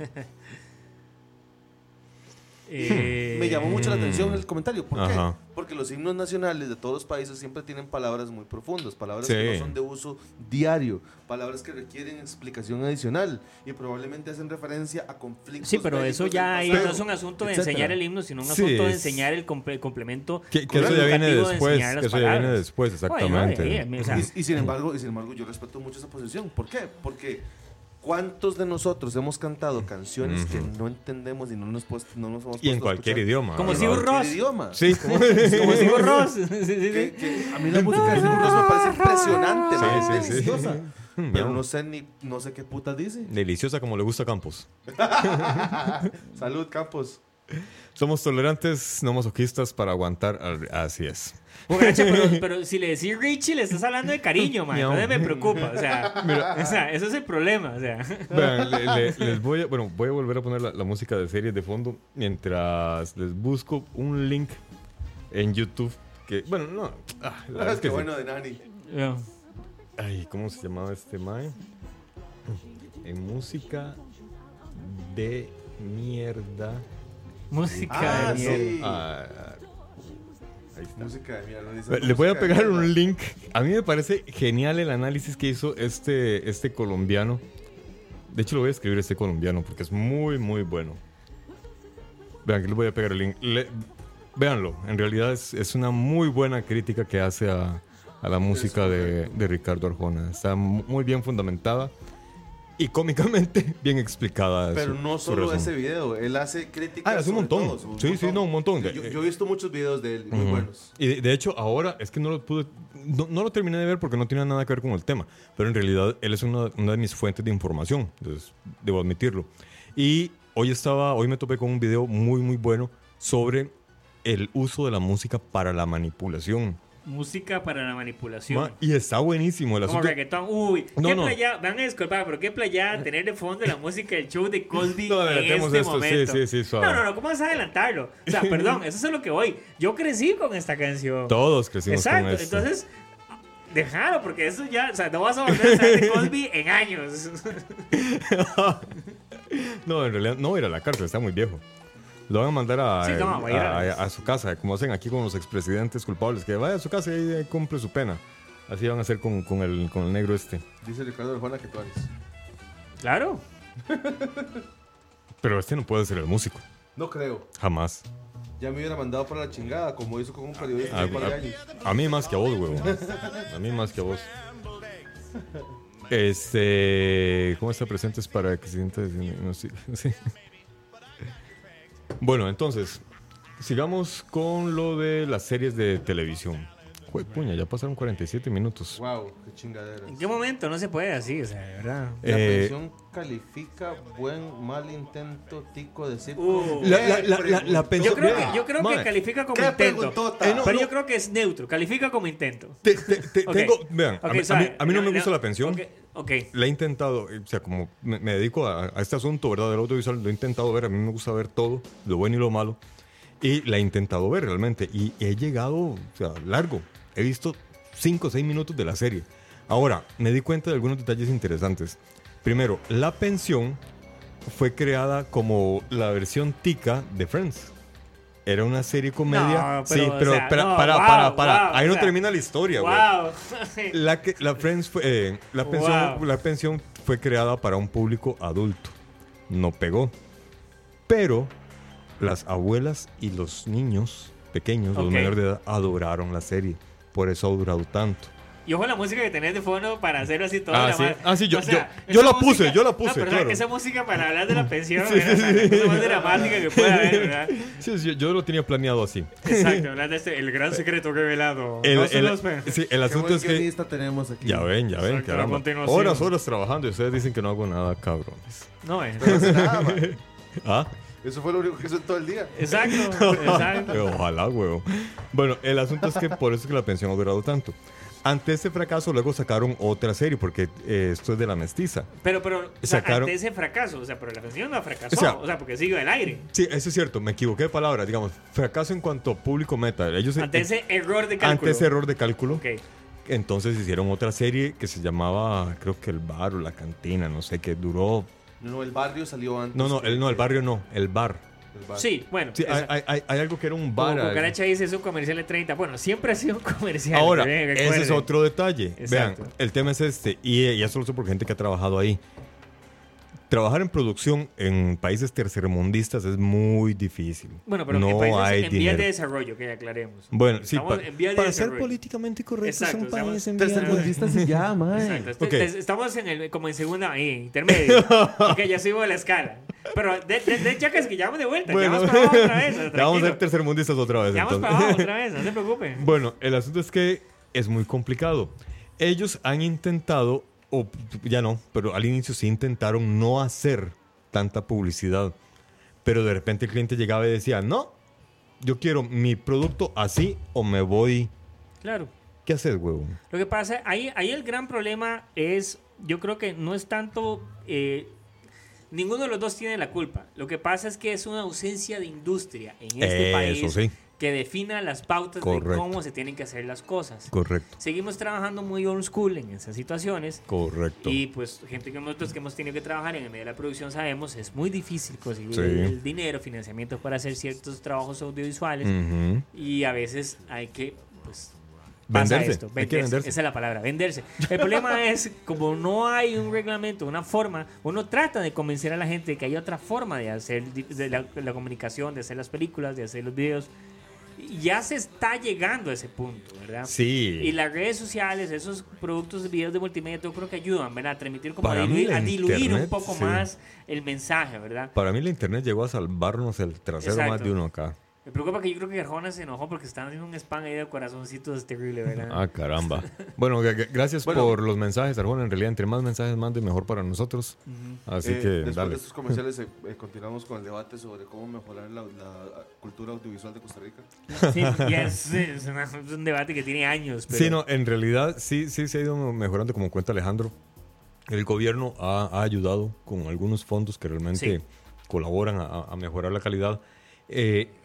Me llamó mucho la atención el comentario. ¿Por qué? Ajá. Porque los himnos nacionales de todos los países siempre tienen palabras muy profundas, palabras que no son de uso diario, palabras que requieren explicación adicional y probablemente hacen referencia a conflictos. Sí, pero eso ya no es un asunto de enseñar el himno, sino un asunto de enseñar el complemento. Que eso ya viene después. Exactamente. Y sin embargo, yo respeto mucho esa posición. ¿Por qué? Porque ¿cuántos de nosotros hemos cantado canciones que no entendemos y no nos hemos puesto a escuchar? Y en cualquier idioma. Como si Ross. Sí. Como si Ross. A mí la música de Sigur Ross me parece impresionante. Sí, deliciosa. Pero no sé qué puta dice. Deliciosa como le gusta a Campos. Salud, Campos. Somos tolerantes, no masoquistas para aguantar. Así es. Cucaracha, pero si le decís Richie, le estás hablando de cariño, man. Entonces me preocupa. Mira, eso es el problema. Vean, voy a volver a poner la música de series de fondo mientras les busco un link en YouTube. Bueno, de Nani. Yeah. Ay, ¿cómo se llamaba este mae? En música de mierda. Música de mierda. Sí. Ahí está. Música de mierda. Le voy a pegar un link. A mí me parece genial el análisis que hizo este colombiano. De hecho, lo voy a escribir este colombiano porque es muy, muy bueno. Vean, que les voy a pegar el link. Véanlo. En realidad es una muy buena crítica que hace a la música de Ricardo Arjona. Está muy bien fundamentada y cómicamente bien explicada. Pero no solo ese video, él hace críticas. Ah, hace un montón. Todo, un montón. Sí, no, un montón. Yo he visto muchos videos de él, muy buenos. Y de hecho, ahora es que no lo terminé de ver porque no tiene nada que ver con el tema. Pero en realidad, él es una de mis fuentes de información. Entonces, debo admitirlo. Y hoy me topé con un video muy, muy bueno sobre el uso de la música para la manipulación. Música para la manipulación. Y está buenísimo el asunto. Como reggaetón. Uy, no. Playa, van a disculpar, pero qué playa tener de fondo la música del show de Cosby en este momento. Sí, no, ¿cómo vas a adelantarlo? O sea, perdón, eso es a lo que voy. Yo crecí con esta canción. Todos crecimos con esto. Entonces, déjalo, porque eso ya, o sea, no vas a volver a saber de Cosby en años. No, en realidad, no ir a la cárcel, está muy viejo. Lo van a mandar a su casa, como hacen aquí con los expresidentes culpables, que vaya a su casa y cumple su pena. Así van a hacer con el negro este. Dice Ricardo Arjona que tú eres. Claro. Pero este no puede ser el músico. No creo. Jamás. Ya me hubiera mandado para la chingada, como hizo con un periodista de 20 años. A mí más que a vos, huevo. A mí más que a vos. ¿Cómo está presentes para que sientas? No sé. Sí. Bueno, entonces, sigamos con lo de las series de televisión. Jue puña, ya pasaron 47 minutos. Wow, qué chingadera. ¿En qué momento? No se puede así, o sea, de verdad. La pensión califica buen, mal intento, tico de circo. La pensión. Yo creo que califica como intento. Pero yo creo que es neutro, califica como intento. Okay. Vean, okay, a mí no me gusta la pensión. Okay. La he intentado, o sea, como me dedico a este asunto, ¿verdad? Del audiovisual, lo he intentado ver, a mí me gusta ver todo, lo bueno y lo malo. Y la he intentado ver realmente, y he llegado, o sea, largo. He visto 5 o 6 minutos de la serie. Ahora, me di cuenta de algunos detalles interesantes. Primero, La Pensión fue creada como la versión tica de Friends. Era una serie comedia. No, pero, sí, pero o sea, para. Ahí no termina la historia, güey. Wow. La Pensión fue creada para un público adulto. No pegó. Pero las abuelas y los niños pequeños, los mayores de edad, adoraron la serie. Por eso ha durado tanto. Y ojo la música que tenés de fondo para hacerlo así todo. Yo la puse, claro. Esa música para hablar de la pensión es más dramática que puede haber, ¿verdad? Sí, yo lo tenía planeado así. Exacto, hablar de el gran secreto que he velado. El asunto es que tenemos aquí. Ya ven, caramba. Horas trabajando y ustedes dicen que no hago nada, cabrones. No, no hace nada, man. ¿Ah? Eso fue lo único que hizo todo el día. Exacto. Ojalá, huevo. Bueno, el asunto es que por eso es que La Pensión ha durado tanto. Ante ese fracaso, luego sacaron otra serie, porque esto es de La Mestiza. Pero sacaron... ante ese fracaso, o sea, pero La Pensión no fracasó, o sea, porque sigue el aire. Sí, eso es cierto, me equivoqué de palabras, digamos, fracaso en cuanto a público meta. Ellos ante ese error de cálculo. Okay. Entonces hicieron otra serie que se llamaba, creo que El Barrio, La Cantina, no sé, que duró... No, El Barrio salió antes. El Barrio no, El Bar. Sí, bueno. Sí, hay algo que era un bar. Como Cucaracha dice, es un comercial de 30. Bueno, siempre ha sido un comercial. Ahora, ese es otro detalle. Exacto. Vean, el tema es este. Y eso lo sé por gente que ha trabajado ahí. Trabajar en producción en países tercermundistas es muy difícil. Bueno, pero no en países en vías de desarrollo, que aclaremos. Bueno, sí, para ser políticamente correctos, son países en vías tercermundistas y ya, mae. Estamos como en segunda, intermedio. Ok, ya subo la escala. Pero de chacas que ya vamos de vuelta, bueno, ya vamos para abajo otra vez. Tranquilo. Ya vamos a ser tercermundistas otra vez. Ya vamos para abajo otra vez, no se preocupen. Bueno, el asunto es que es muy complicado. Ellos han intentado... O, ya no, pero al inicio sí intentaron no hacer tanta publicidad. Pero de repente el cliente llegaba y decía, no, yo quiero mi producto así o me voy. Claro. ¿Qué haces, huevo? Lo que pasa, ahí el gran problema es, yo creo que no es tanto, ninguno de los dos tiene la culpa. Lo que pasa es que es una ausencia de industria en este país. Sí. que defina las pautas de cómo se tienen que hacer las cosas. Correcto. Seguimos trabajando muy old school en esas situaciones. Correcto. Y pues gente que nosotros que hemos tenido que trabajar en el medio de la producción sabemos, es muy difícil conseguir el dinero, financiamiento para hacer ciertos trabajos audiovisuales. Uh-huh. Y a veces hay que, pues, venderse. Esto, venderse. Hay que venderse. Esa es la palabra, venderse. El problema es, como no hay un reglamento, una forma, uno trata de convencer a la gente de que hay otra forma de hacer la comunicación, de hacer las películas, de hacer los videos. Ya se está llegando a ese punto, ¿verdad? Sí. Y las redes sociales, esos productos de videos de multimedia, yo creo que ayudan, ¿verdad? A transmitir, como a diluir un poco más el mensaje, ¿verdad? Para mí la internet llegó a salvarnos el trasero. Exacto. Más de uno acá. Me preocupa que yo creo que Arjona se enojó porque están haciendo un spam ahí de corazoncitos terrible, ¿verdad? Ah, caramba. Bueno, gracias por los mensajes, Arjona. En realidad, entre más mensajes mande, mejor para nosotros. Uh-huh. Así que, después dale. De estos comerciales, continuamos con el debate sobre cómo mejorar la cultura audiovisual de Costa Rica. Sí, es un debate que tiene años. Pero... sí, no, en realidad sí se ha ido mejorando, como cuenta Alejandro. El gobierno ha ayudado con algunos fondos que realmente colaboran a mejorar la calidad.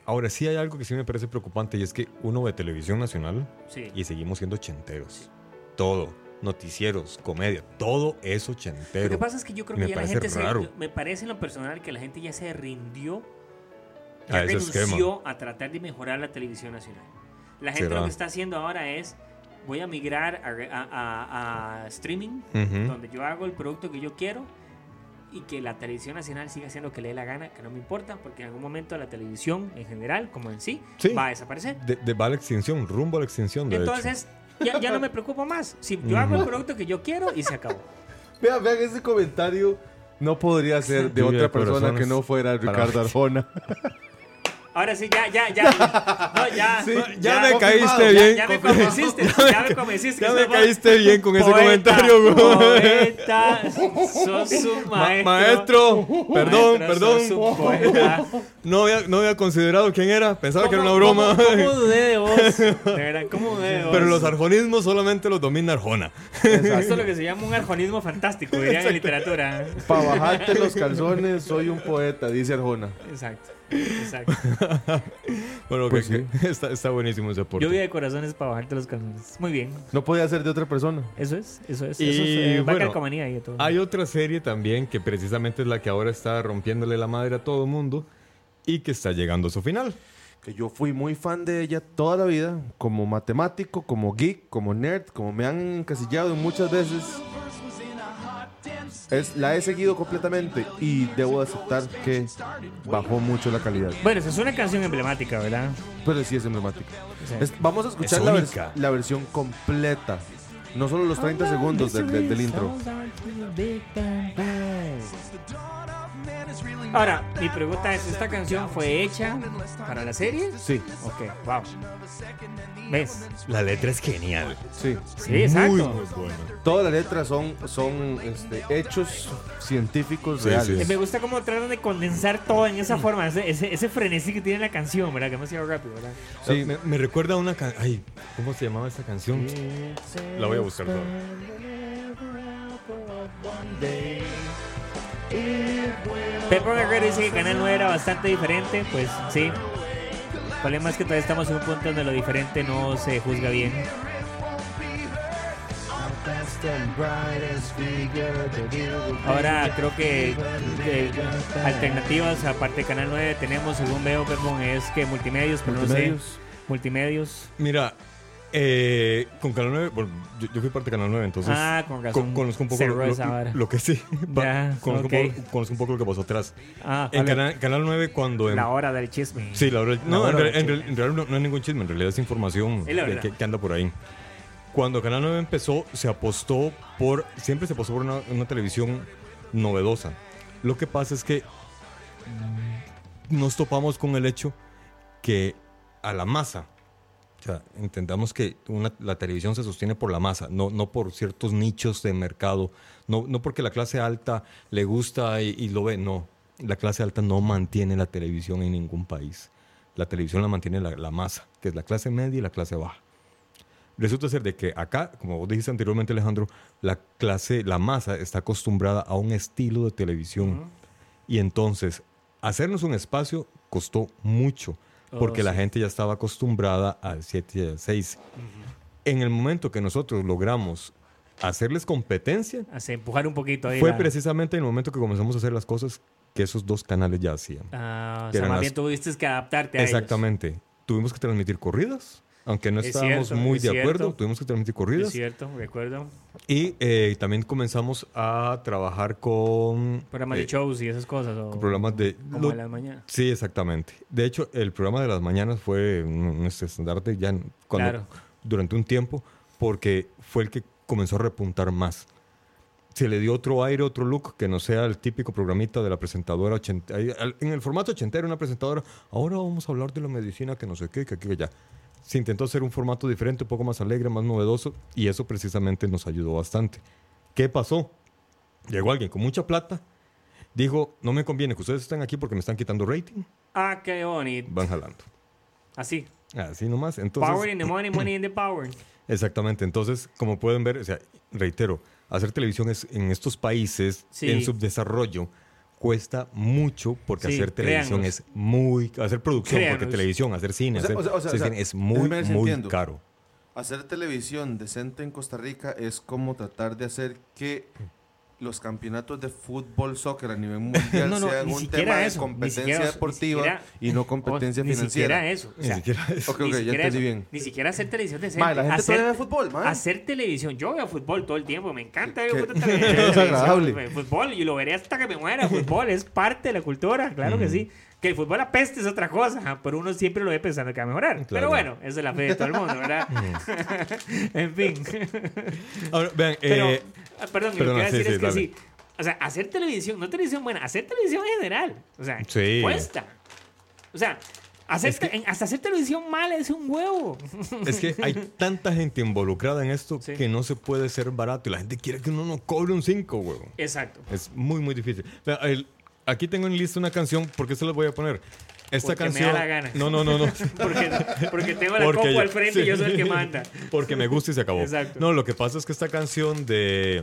Ahora sí hay algo que sí me parece preocupante, y es que uno ve televisión nacional y seguimos siendo ochenteros. Sí. Todo, noticieros, comedia, todo es ochentero. Lo que pasa es que yo creo que ya la gente me parece en lo personal que la gente ya se rindió, ya renunció a tratar de mejorar la televisión nacional. La gente lo que está haciendo ahora es: voy a migrar a streaming, uh-huh, donde yo hago el producto que yo quiero. Y que la televisión nacional siga haciendo lo que le dé la gana, que no me importa, porque en algún momento la televisión en general, como en sí, va a desaparecer. Va a la extinción, rumbo a la extinción, de Entonces, hecho. Ya no me preocupo más. Si yo hago el producto que yo quiero y se acabó. Vean ese comentario, no podría ser de otra persona que no fuera Ricardo Arjona. Ahora sí, ya. No, ya. Sí, ya me caíste bien. Ya me convenciste. Ya me caíste bien con ese comentario, güey. Poeta, sos un maestro. Maestro, perdón. Sos un poeta. No había considerado quién era. Pensaba que era una broma. ¿Cómo dudé de vos? De verdad, ¿cómo dudé de vos? Pero los arjonismos solamente los domina Arjona. Exacto. Esto es lo que se llama un arjonismo fantástico, dirían en literatura. Para bajarte los calzones, soy un poeta, dice Arjona. Exacto. Bueno, pues está buenísimo ese aporte. Lluvia de corazones para bajarte los calzones. Muy bien. No podía ser de otra persona. Eso es. Y eso es, bueno, y todo. Hay otra serie también que precisamente es la que ahora está rompiéndole la madre a todo mundo y que está llegando a su final. Que yo fui muy fan de ella toda la vida, como matemático, como geek, como nerd, como me han encasillado muchas veces. La he seguido completamente y debo aceptar que bajó mucho la calidad. Bueno, esa es una canción emblemática, ¿verdad? Pero sí es emblemática. Sí. Vamos a escuchar la versión completa, no solo los 30 segundos del intro. Ahora, mi pregunta es, ¿esta canción fue hecha para la serie? Sí. Ok, wow. ¿Ves? La letra es genial. Sí, exacto. Muy bueno. Todas las letras son hechos científicos reales. Sí. Me gusta cómo tratan de condensar todo en esa forma, ese frenesí que tiene la canción, ¿verdad? Que hemos ido rápido, ¿verdad? Sí, me recuerda a una canción. Ay, ¿cómo se llamaba esta canción? La voy a buscar toda. Pepo Guerrero dice que Canal 9 era bastante diferente. Pues sí. El problema es que todavía estamos en un punto donde lo diferente no se juzga bien. Ahora creo que alternativas aparte de Canal 9 tenemos, según veo, Pepo, es que Multimedios, pero no sé. Multimedios. Mira, con Canal 9, bueno, yo fui parte de Canal 9, entonces con razón, conozco un poco lo que sí, yeah, conozco un poco lo que pasó atrás. En Canal 9 cuando... la hora del chisme. Sí, la hora del chisme. En realidad no es ningún chisme, en realidad es información que anda por ahí. Cuando Canal 9 empezó, siempre se apostó por una televisión novedosa. Lo que pasa es que nos topamos con el hecho que a la masa... O sea, entendamos que la televisión se sostiene por la masa, no por ciertos nichos de mercado, no porque la clase alta le gusta y lo ve. No, la clase alta no mantiene la televisión en ningún país. La televisión la mantiene la masa, que es la clase media y la clase baja. Resulta ser de que acá, como vos dijiste anteriormente, Alejandro, la masa está acostumbrada a un estilo de televisión. Uh-huh. Y entonces, hacernos un espacio costó mucho. porque la gente ya estaba acostumbrada al 7 y al 6. Uh-huh. En el momento que nosotros logramos hacerles competencia, empujar un poquito ahí, fue precisamente en el momento que comenzamos a hacer las cosas que esos dos canales ya hacían. Ah, o sea, más bien tuviste que adaptarte a ellos. Exactamente. Tuvimos que transmitir corridas, aunque no estábamos muy de acuerdo. Tuvimos que transmitir corridas. Es cierto, recuerdo. Y también comenzamos a trabajar con programas de shows y esas cosas. O, programas de... Como de las mañanas. Sí, exactamente. De hecho, el programa de las mañanas fue un estandarte ya cuando, claro, durante un tiempo, porque fue el que comenzó a repuntar más. Se le dio otro aire, otro look, que no sea el típico programita de la presentadora ochenta, en el formato ochentero, una presentadora, ahora vamos a hablar de la medicina, que no sé qué, que aquí, que allá. Se intentó hacer un formato diferente, un poco más alegre, más novedoso, y eso precisamente nos ayudó bastante. ¿Qué pasó? Llegó alguien con mucha plata, dijo, no me conviene que ustedes estén aquí porque me están quitando rating. Ah, qué bonito. Van jalando. Así. Así nomás. Entonces, power in the money, money in the power. Exactamente. Entonces, como pueden ver, o sea, reitero, hacer televisión es, en estos países, sí, en subdesarrollo, cuesta mucho, porque sí, hacer televisión es muy... Hacer producción, porque televisión, hacer cine, es muy, muy caro. Hacer televisión decente en Costa Rica es como tratar de hacer que los campeonatos de fútbol, soccer a nivel mundial sean un tema de competencia deportiva y no competencia financiera. Ni siquiera eso. Okay, ya entendí bien. Ni siquiera hacer televisión decente. La gente todavía ve fútbol, man. Hacer televisión. Yo veo fútbol todo el tiempo. Me encanta. Qué desagradable. Fútbol. Y lo veré hasta que me muera. Fútbol es parte de la cultura. Claro que sí. Que el fútbol apeste es otra cosa, pero uno siempre lo ve pensando que va a mejorar. Claro. Pero bueno, esa es la fe de todo el mundo, ¿verdad? En fin. Ahora, vean, pero, perdón, lo que iba a decir es que sí. O sea, hacer televisión, no televisión buena, hacer televisión en general. O sea, sí, cuesta. O sea, hasta hacer televisión mal es un huevo. Es que hay tanta gente involucrada en esto, sí, que no se puede ser barato. Y la gente quiere que uno no cobre un 5, huevo. Exacto. Es muy, muy difícil. O sea, aquí tengo en lista una canción, porque se la voy a poner. Esta porque canción. Me da la gana. No. porque tengo la copa al frente, sí, y yo soy el que manda. Porque me gusta y se acabó. Exacto. No, lo que pasa es que esta canción de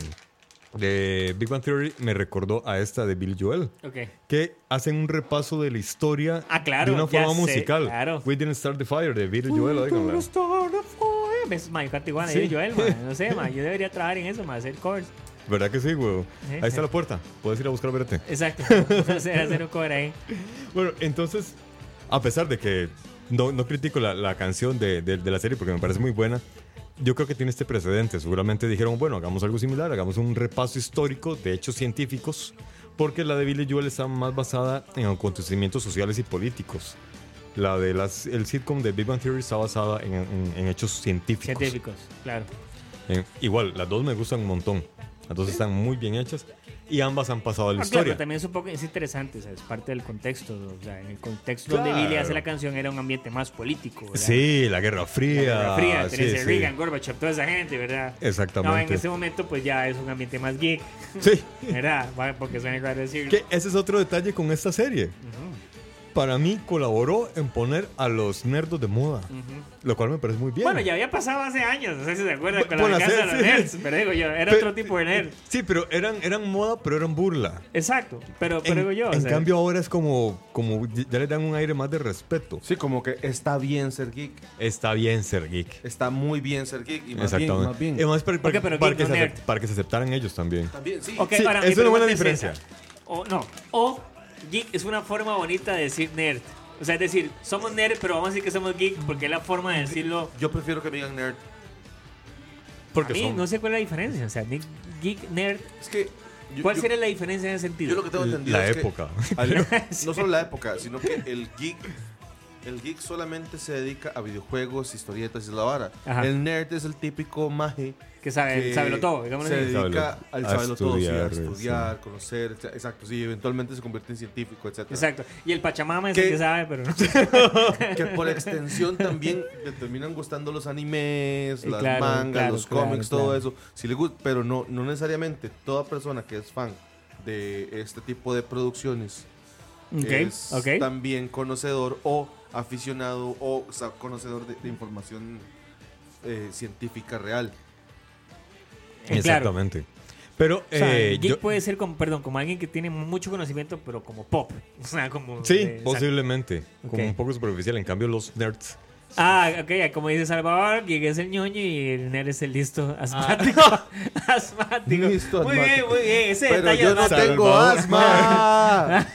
Big Bang Theory me recordó a esta de Billy Joel. Okay. Que hacen un repaso de la historia, claro, de una forma musical. Claro. We Didn't Start the Fire de Billy Joel. We Didn't Start the Fire. Es más, yo canto igual a Billy Joel, man. No sé, man. Yo debería trabajar en eso, man, hacer covers. ¿Verdad que sí, güey? Sí. Ahí está la puerta. Puedes ir a buscar a verte. Exacto. Hacer un cover ahí. Bueno, entonces, a pesar de que no critico la canción de la serie porque me parece muy buena, yo creo que tiene este precedente. Seguramente dijeron, bueno, hagamos algo similar, hagamos un repaso histórico de hechos científicos, porque la de Billy Joel está más basada en acontecimientos sociales y políticos. La de el sitcom de Big Bang Theory está basada en hechos científicos. Científicos, claro. Igual, las dos me gustan un montón. Entonces están muy bien hechas y ambas han pasado a la historia. Claro, también es un poco interesante, es parte del contexto. O sea, en el contexto, claro, donde Billy hace la canción era un ambiente más político, ¿verdad? Sí, la Guerra Fría. Tenés el Reagan, Gorbachev, toda esa gente, ¿verdad? Exactamente. No, en ese momento pues ya es un ambiente más geek. Sí. ¿Verdad? Porque suena raro decirlo. Que ese es otro detalle con esta serie. Uh-huh. Para mí colaboró en poner a los nerdos de moda. Uh-huh. Lo cual me parece muy bien. Bueno, ya había pasado hace años, no sé si se acuerdan, con la venganza de los nerds. Pero digo yo, era otro tipo de nerd. Sí, pero eran moda, pero eran burla. Exacto, pero digo yo. En cambio ahora es como ya le dan un aire más de respeto. Sí, como que está bien ser geek. Está bien ser geek. Está muy bien ser geek. Y más bien, más bien. Además, para que se aceptaran ellos también. También, sí. Okay, sí, para es una buena diferencia. O geek es una forma bonita de decir nerd. O sea, es decir, somos nerd, pero vamos a decir que somos geek porque es la forma de decirlo. Yo prefiero que me digan nerd. Porque a mí no sé cuál es la diferencia. O sea, geek, nerd. Es que ¿cuál sería la diferencia en ese sentido? Yo lo que tengo entendido es época. No solo la época, sino que el geek solamente se dedica a videojuegos, historietas y la vara. Ajá. El nerd es el típico maje que sabe todo. Se dedica al saberlo todo, sí, a estudiar, sí, conocer, exacto, sí, eventualmente se convierte en científico, etcétera. Exacto. Y el Pachamama es el que sabe, pero no. Que por extensión también le terminan gustando los animes, las mangas, los cómics, todo eso. Si le gusta, pero no necesariamente toda persona que es fan de este tipo de producciones es también conocedor o aficionado o sea, conocedor de información científica real. Exactamente. Claro. Pero, o sea, geek yo... puede ser como, perdón, como alguien que tiene mucho conocimiento, pero como pop. O sea, como, sí, posiblemente. Okay. Como un poco superficial. En cambio, los nerds... Ah, ok, como dice Salvador, que es el ñoño y el nerd es el listo asmático. Asmático. Listo, muy asmático. Bien, muy bien. Ese pero detalle yo no tengo asma.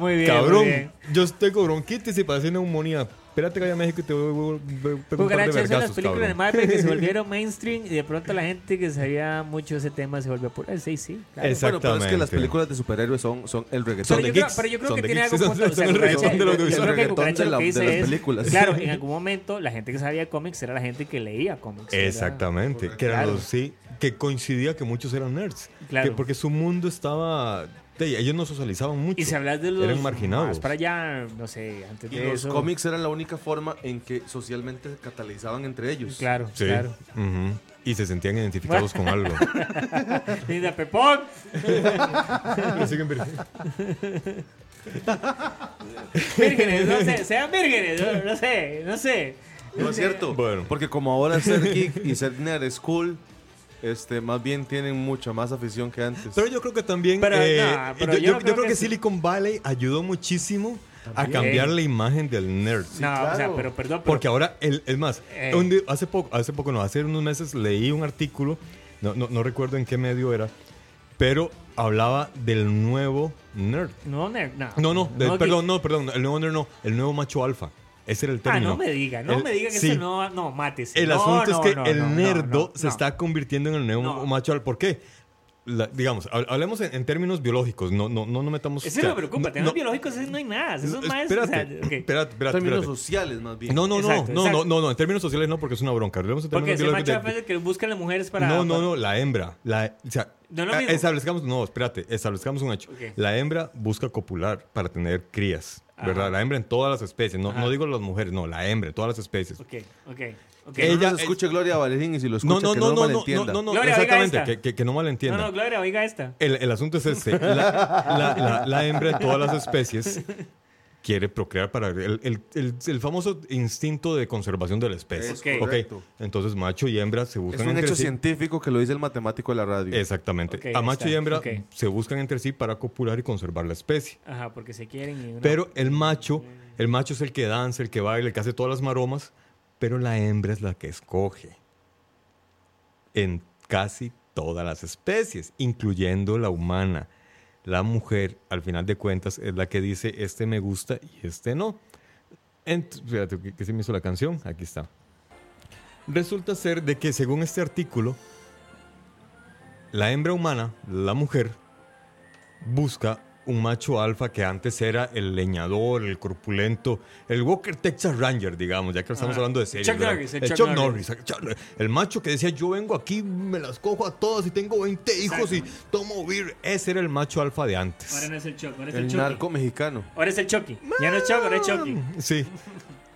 Muy bien. Cabrón, muy bien. Yo tengo bronquitis y pasé neumonía. Espérate que vaya a México y te voy a preguntar de vergazos, son las películas cabrón. De Marvel que se volvieron mainstream y de pronto la gente que sabía mucho de ese tema se volvió pura. Sí, claro. Exactamente. Bueno, pero es que las películas de superhéroes son el reggaetón de geeks. Pero yo creo que tiene algo... Son el reggaetón de los geeks. El reggaetón de las películas. Claro, en algún momento la gente que sabía cómics era la gente que leía cómics. Exactamente. Que eran los... Sí, que coincidía que muchos eran nerds. Claro. Porque su mundo estaba... Ellos no socializaban mucho. Y si hablas de los... Eran marginados. Más para allá, no sé, antes de eso. Y los cómics eran la única forma en que socialmente se catalizaban entre ellos. Claro, sí. Claro. Uh-huh. Y se sentían identificados con algo. ¡Linda Pepón! Lo siguen virgen. Vírgenes, no sé. Sean vírgenes, no sé. No es cierto. Bueno. Porque como ahora ser geek y ser nerd es cool... más bien tienen mucha más afición que antes. Pero yo creo que también... Yo creo que Silicon Valley ayudó muchísimo también a cambiar la imagen del nerd. Sí, no, claro. O sea, pero... Porque ahora, es más, hace unos meses leí un artículo, no recuerdo en qué medio era, pero hablaba del nuevo nerd. ¿Nuevo nerd? No, perdón, el nuevo nerd no, el nuevo macho alfa. Ese era el término. No me diga que sí. Eso no mates. El asunto es que el nerdo se está convirtiendo en el nuevo macho alfa. ¿Por qué? Digamos, hablemos en términos biológicos. No metamos... Eso me preocupa. Términos biológicos no hay nada. Eso es más... Espérate. Términos sociales más bien. No. En términos sociales no, porque es una bronca. Hablemos en términos biológicos. Porque el macho alfa es el que buscan las mujeres para... No. La hembra. O sea... Establezcamos un hecho. Okay. La hembra busca copular para tener crías, ¿verdad? La hembra en todas las especies. No digo las mujeres, no, la hembra en todas las especies. Ok. Ella no escucha Gloria Valerín y si lo escucha malentienda. Gloria, exactamente, que no malentienda. No, Gloria, oiga esta. El asunto es este. La hembra en todas las especies quiere procrear para el famoso instinto de conservación de la especie. Okay. Entonces macho y hembra se buscan entre sí. Es un hecho científico que lo dice el matemático de la radio. Exactamente. Okay, a macho y hembra se buscan entre sí para copular y conservar la especie. Ajá, porque se quieren. Pero el macho es el que danza, el que baila, el que hace todas las maromas, pero la hembra es la que escoge. En casi todas las especies, incluyendo la humana. La mujer, al final de cuentas, es la que dice, este me gusta y este no. Fíjate, ¿qué se me hizo la canción? Aquí está. Resulta ser de que, según este artículo, la hembra humana, la mujer, busca un macho alfa que antes era el leñador, el corpulento, el Walker Texas Ranger, digamos, ya que estamos hablando de series. Chuck Norris. El macho que decía, yo vengo aquí, me las cojo a todas y tengo 20 hijos y tomo beer. Ese era el macho alfa de antes. Ahora no es el Chuck, ahora es el Chucky. El narco mexicano. Ahora es el Chucky. Ya no es Chuck, ahora es Chucky. Sí.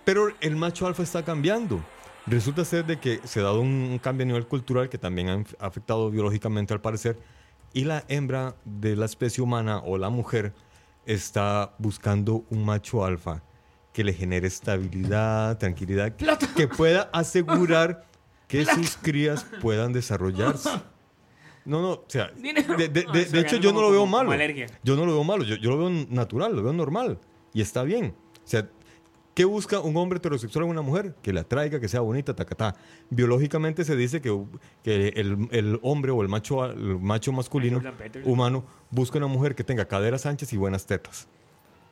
Pero el macho alfa está cambiando. Resulta ser de que se ha dado un cambio a nivel cultural que también ha afectado biológicamente al parecer. Y la hembra de la especie humana o la mujer está buscando un macho alfa que le genere estabilidad, tranquilidad, que pueda asegurar que sus crías puedan desarrollarse. O sea, de hecho yo no lo veo malo. Yo no lo veo malo, yo lo veo natural, lo veo normal y está bien. O sea, ¿qué busca un hombre heterosexual en una mujer? Que la atraiga, que sea bonita, tacatá. Biológicamente se dice que el hombre o el macho masculino humano busca una mujer que tenga caderas anchas y buenas tetas.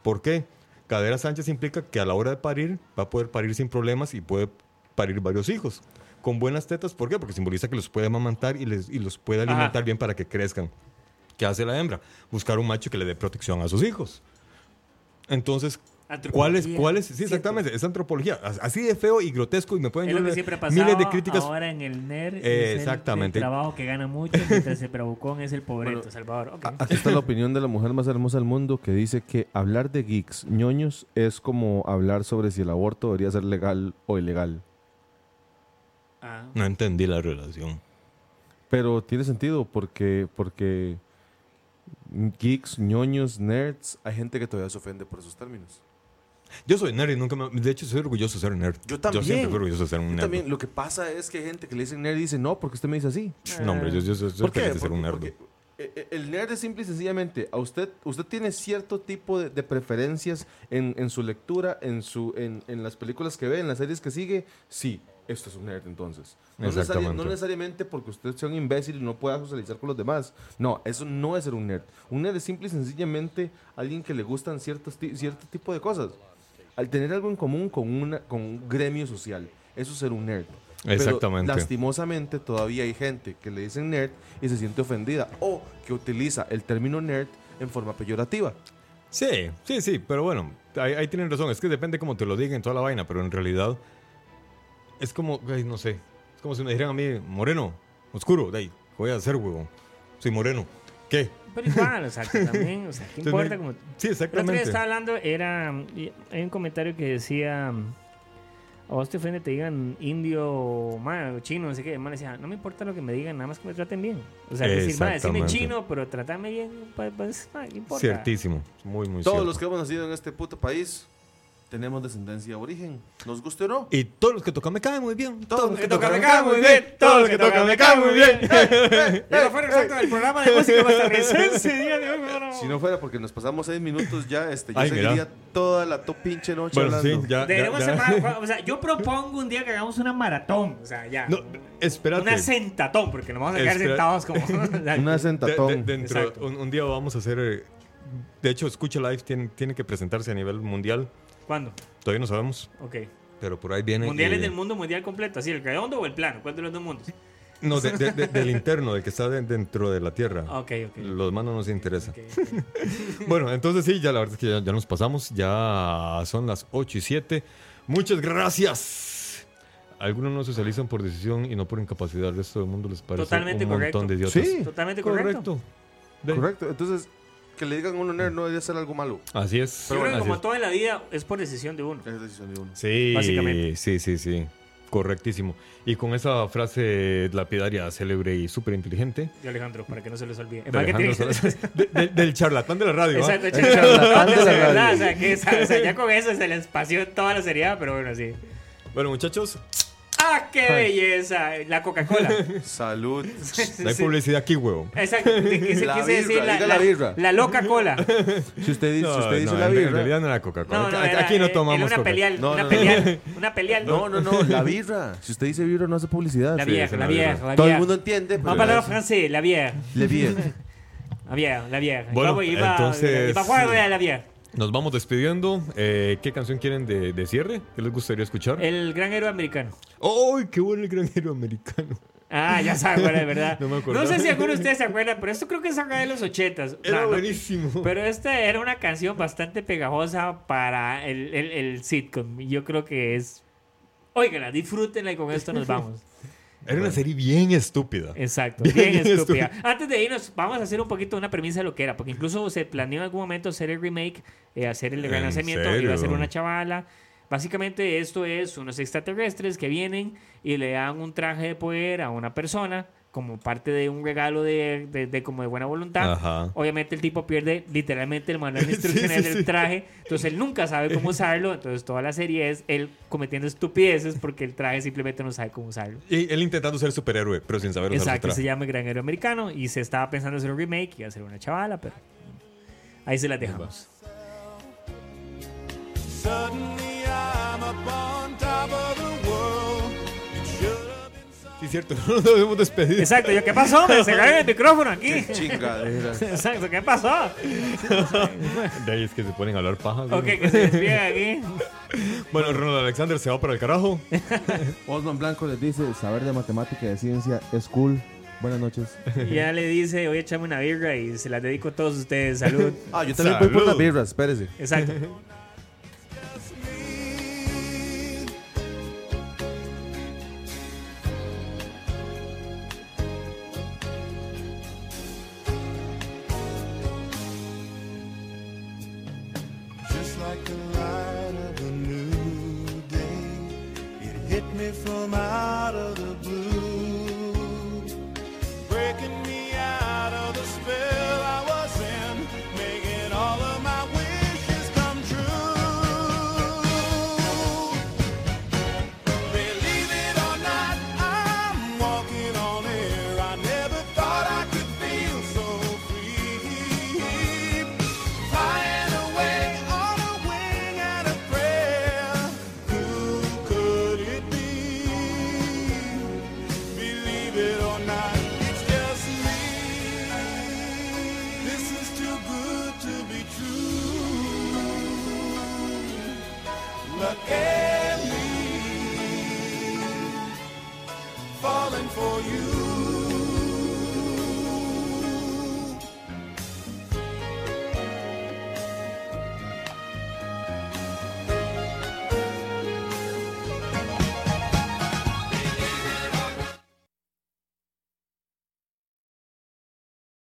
¿Por qué? Caderas anchas implica que a la hora de parir va a poder parir sin problemas y puede parir varios hijos. Con buenas tetas, ¿por qué? Porque simboliza que los puede amamantar y los puede alimentar bien para que crezcan. ¿Qué hace la hembra? Buscar un macho que le dé protección a sus hijos. Entonces... ¿Cuál es? Sí, exactamente. Es antropología. Así de feo y grotesco y me pueden llevar miles de críticas. Ahora en el NER es el trabajo que gana mucho mientras el bravucón es el pobreto, bueno, Salvador. Okay. Aquí está la opinión de la mujer más hermosa del mundo que dice que hablar de geeks ñoños es como hablar sobre si el aborto debería ser legal o ilegal. No entendí la relación. Pero tiene sentido porque geeks, ñoños, nerds, hay gente que todavía se ofende por esos términos. Yo soy nerd y de hecho soy orgulloso de ser nerd. Yo también. Yo siempre fui orgulloso de ser un nerd. También. Lo que pasa es que hay gente que le dice nerd y dice, no, porque usted me dice así. No, hombre, yo soy feliz de ser un nerd. El nerd es simple y sencillamente, a usted tiene cierto tipo de preferencias en su lectura, en las películas que ve, en las series que sigue. Sí, esto es un nerd entonces. No necesariamente porque usted sea un imbécil y no pueda socializar con los demás. No, eso no es ser un nerd. Un nerd es simple y sencillamente alguien que le gustan cierto tipo de cosas. Al tener algo en común con un gremio social, eso es ser un nerd. Exactamente. Pero, lastimosamente, todavía hay gente que le dicen nerd y se siente ofendida o que utiliza el término nerd en forma peyorativa. Sí, pero bueno, ahí tienen razón. Es que depende cómo te lo digan, toda la vaina, pero en realidad es como, no sé, es como si me dijeran a mí moreno, oscuro, de ahí, voy a ser huevón. Soy moreno. ¿Qué? Pero igual, o sea, que también, o sea, ¿qué importa? Entonces, como... Sí, exactamente. El otro día estaba hablando, hay un comentario que decía... A vos te ofende, te digan indio, o chino, no sé qué. El man decía, no me importa lo que me digan, nada más que me traten bien. O sea, decir, decime chino, pero trátame bien, pues, ¿qué importa? Ciertísimo, muy cierto. Todos los que hemos nacido en este puto país tenemos descendencia de origen, nos guste o no. Y todos los que tocan me caen muy bien. Todos los que tocan me caen muy bien. Todos los que tocan me caen muy bien. Pero fuera exacto del programa de música costarricense día de hoy. Si no fuera porque nos pasamos 6 minutos ya, yo seguiría mira. Toda la pinche noche hablando. Sí, ya. O sea, yo propongo un día que hagamos una maratón. O sea, ya. No, espérate. Una sentatón, porque nos vamos a quedar sentados como... Una sentatón. Un día vamos a hacer... De hecho, Escucha Live tiene que presentarse a nivel mundial. ¿Cuándo? Todavía no sabemos. Ok. Pero por ahí viene... Mundiales del mundo, mundial completo. Así, el redondo o el plano. ¿Cuál de los dos mundos? No, del interno, del que está dentro de la Tierra. Ok. Los manos nos interesan. Okay. Bueno, entonces sí, ya la verdad es que ya nos pasamos. Ya son las 8:07. Muchas gracias. Algunos no socializan por decisión y no por incapacidad. El resto del mundo les parece totalmente un correcto. Montón de idiotas. Sí, totalmente correcto. Correcto. Entonces... Que le digan a un nerd no debería ser algo malo. Así es. Pero bueno, como toda la vida es por decisión de uno. Es decisión de uno. Sí, básicamente. Sí. Correctísimo. Y con esa frase lapidaria, célebre y súper inteligente. De Alejandro, para que no se les olvide. Del charlatán de la radio. Exacto, el charlatán de la radio. O sea, ya con eso se les paseó toda la seriedad, pero bueno, sí. Bueno, muchachos. ¡Ah, qué belleza! La Coca-Cola. Salud. No hay publicidad aquí, huevo. Exacto. Quise decir la birra. La loca cola. Si usted dice, la birra. En realidad no era Coca-Cola. Aquí no tomamos Coca-Cola. Una peleal. No, la birra. Si usted dice birra, no hace publicidad. La vieja. Todo el mundo entiende. Una palabra francés, la vieja. La vieja. Bueno, entonces... La vieja. Nos vamos despidiendo. ¿Qué canción quieren de cierre? ¿Qué les gustaría escuchar? El Gran Héroe Americano. ¡Ay, qué bueno el Gran Héroe Americano! Ah, ya saben, de verdad. No me acuerdo. No sé si alguno de ustedes se acuerdan, pero esto creo que es acá de los 80s. Era buenísimo. Pero esta era una canción bastante pegajosa para el sitcom. Yo creo que es... Óiganla, disfrútenla y con esto nos vamos. Era una serie bien estúpida. Exacto, bien estúpida. Antes de irnos, vamos a hacer un poquito una premisa de lo que era, porque incluso se planeó en algún momento hacer el remake, hacer el renacimiento, iba a ser una chavala. Básicamente esto es unos extraterrestres que vienen y le dan un traje de poder a una persona como parte de un regalo de como de buena voluntad. Ajá. Obviamente el tipo pierde literalmente el manual instruccional del traje, entonces él nunca sabe cómo usarlo, entonces toda la serie es él cometiendo estupideces porque el traje simplemente no sabe cómo usarlo. Y él intentando ser superhéroe, pero sin saber usar el traje. Exacto, se llama el Gran Héroe Americano y se estaba pensando hacer un remake y hacer una chavala, pero ahí se las dejamos. Sí, cierto, no nos debemos despedir. Exacto, ¿qué pasó? Me cerraron el micrófono aquí. Qué chingadera. Exacto, ¿qué pasó? De ahí es que se ponen a hablar pajas. ¿No? Ok, que se despiden aquí. Bueno, Ronald Alexander se va para el carajo. Osman Blanco les dice, saber de matemática y de ciencia es cool. Buenas noches. Y ya le dice, oye, échame una birra y se las dedico a todos ustedes. Salud. Ah, yo también voy por las birras, espérese. Exacto. From out of the blue, breaking me out of the spell I was in, making all of my wishes come true. Believe it or not, I'm walking on air. I never thought I could feel so Look at me, falling for you.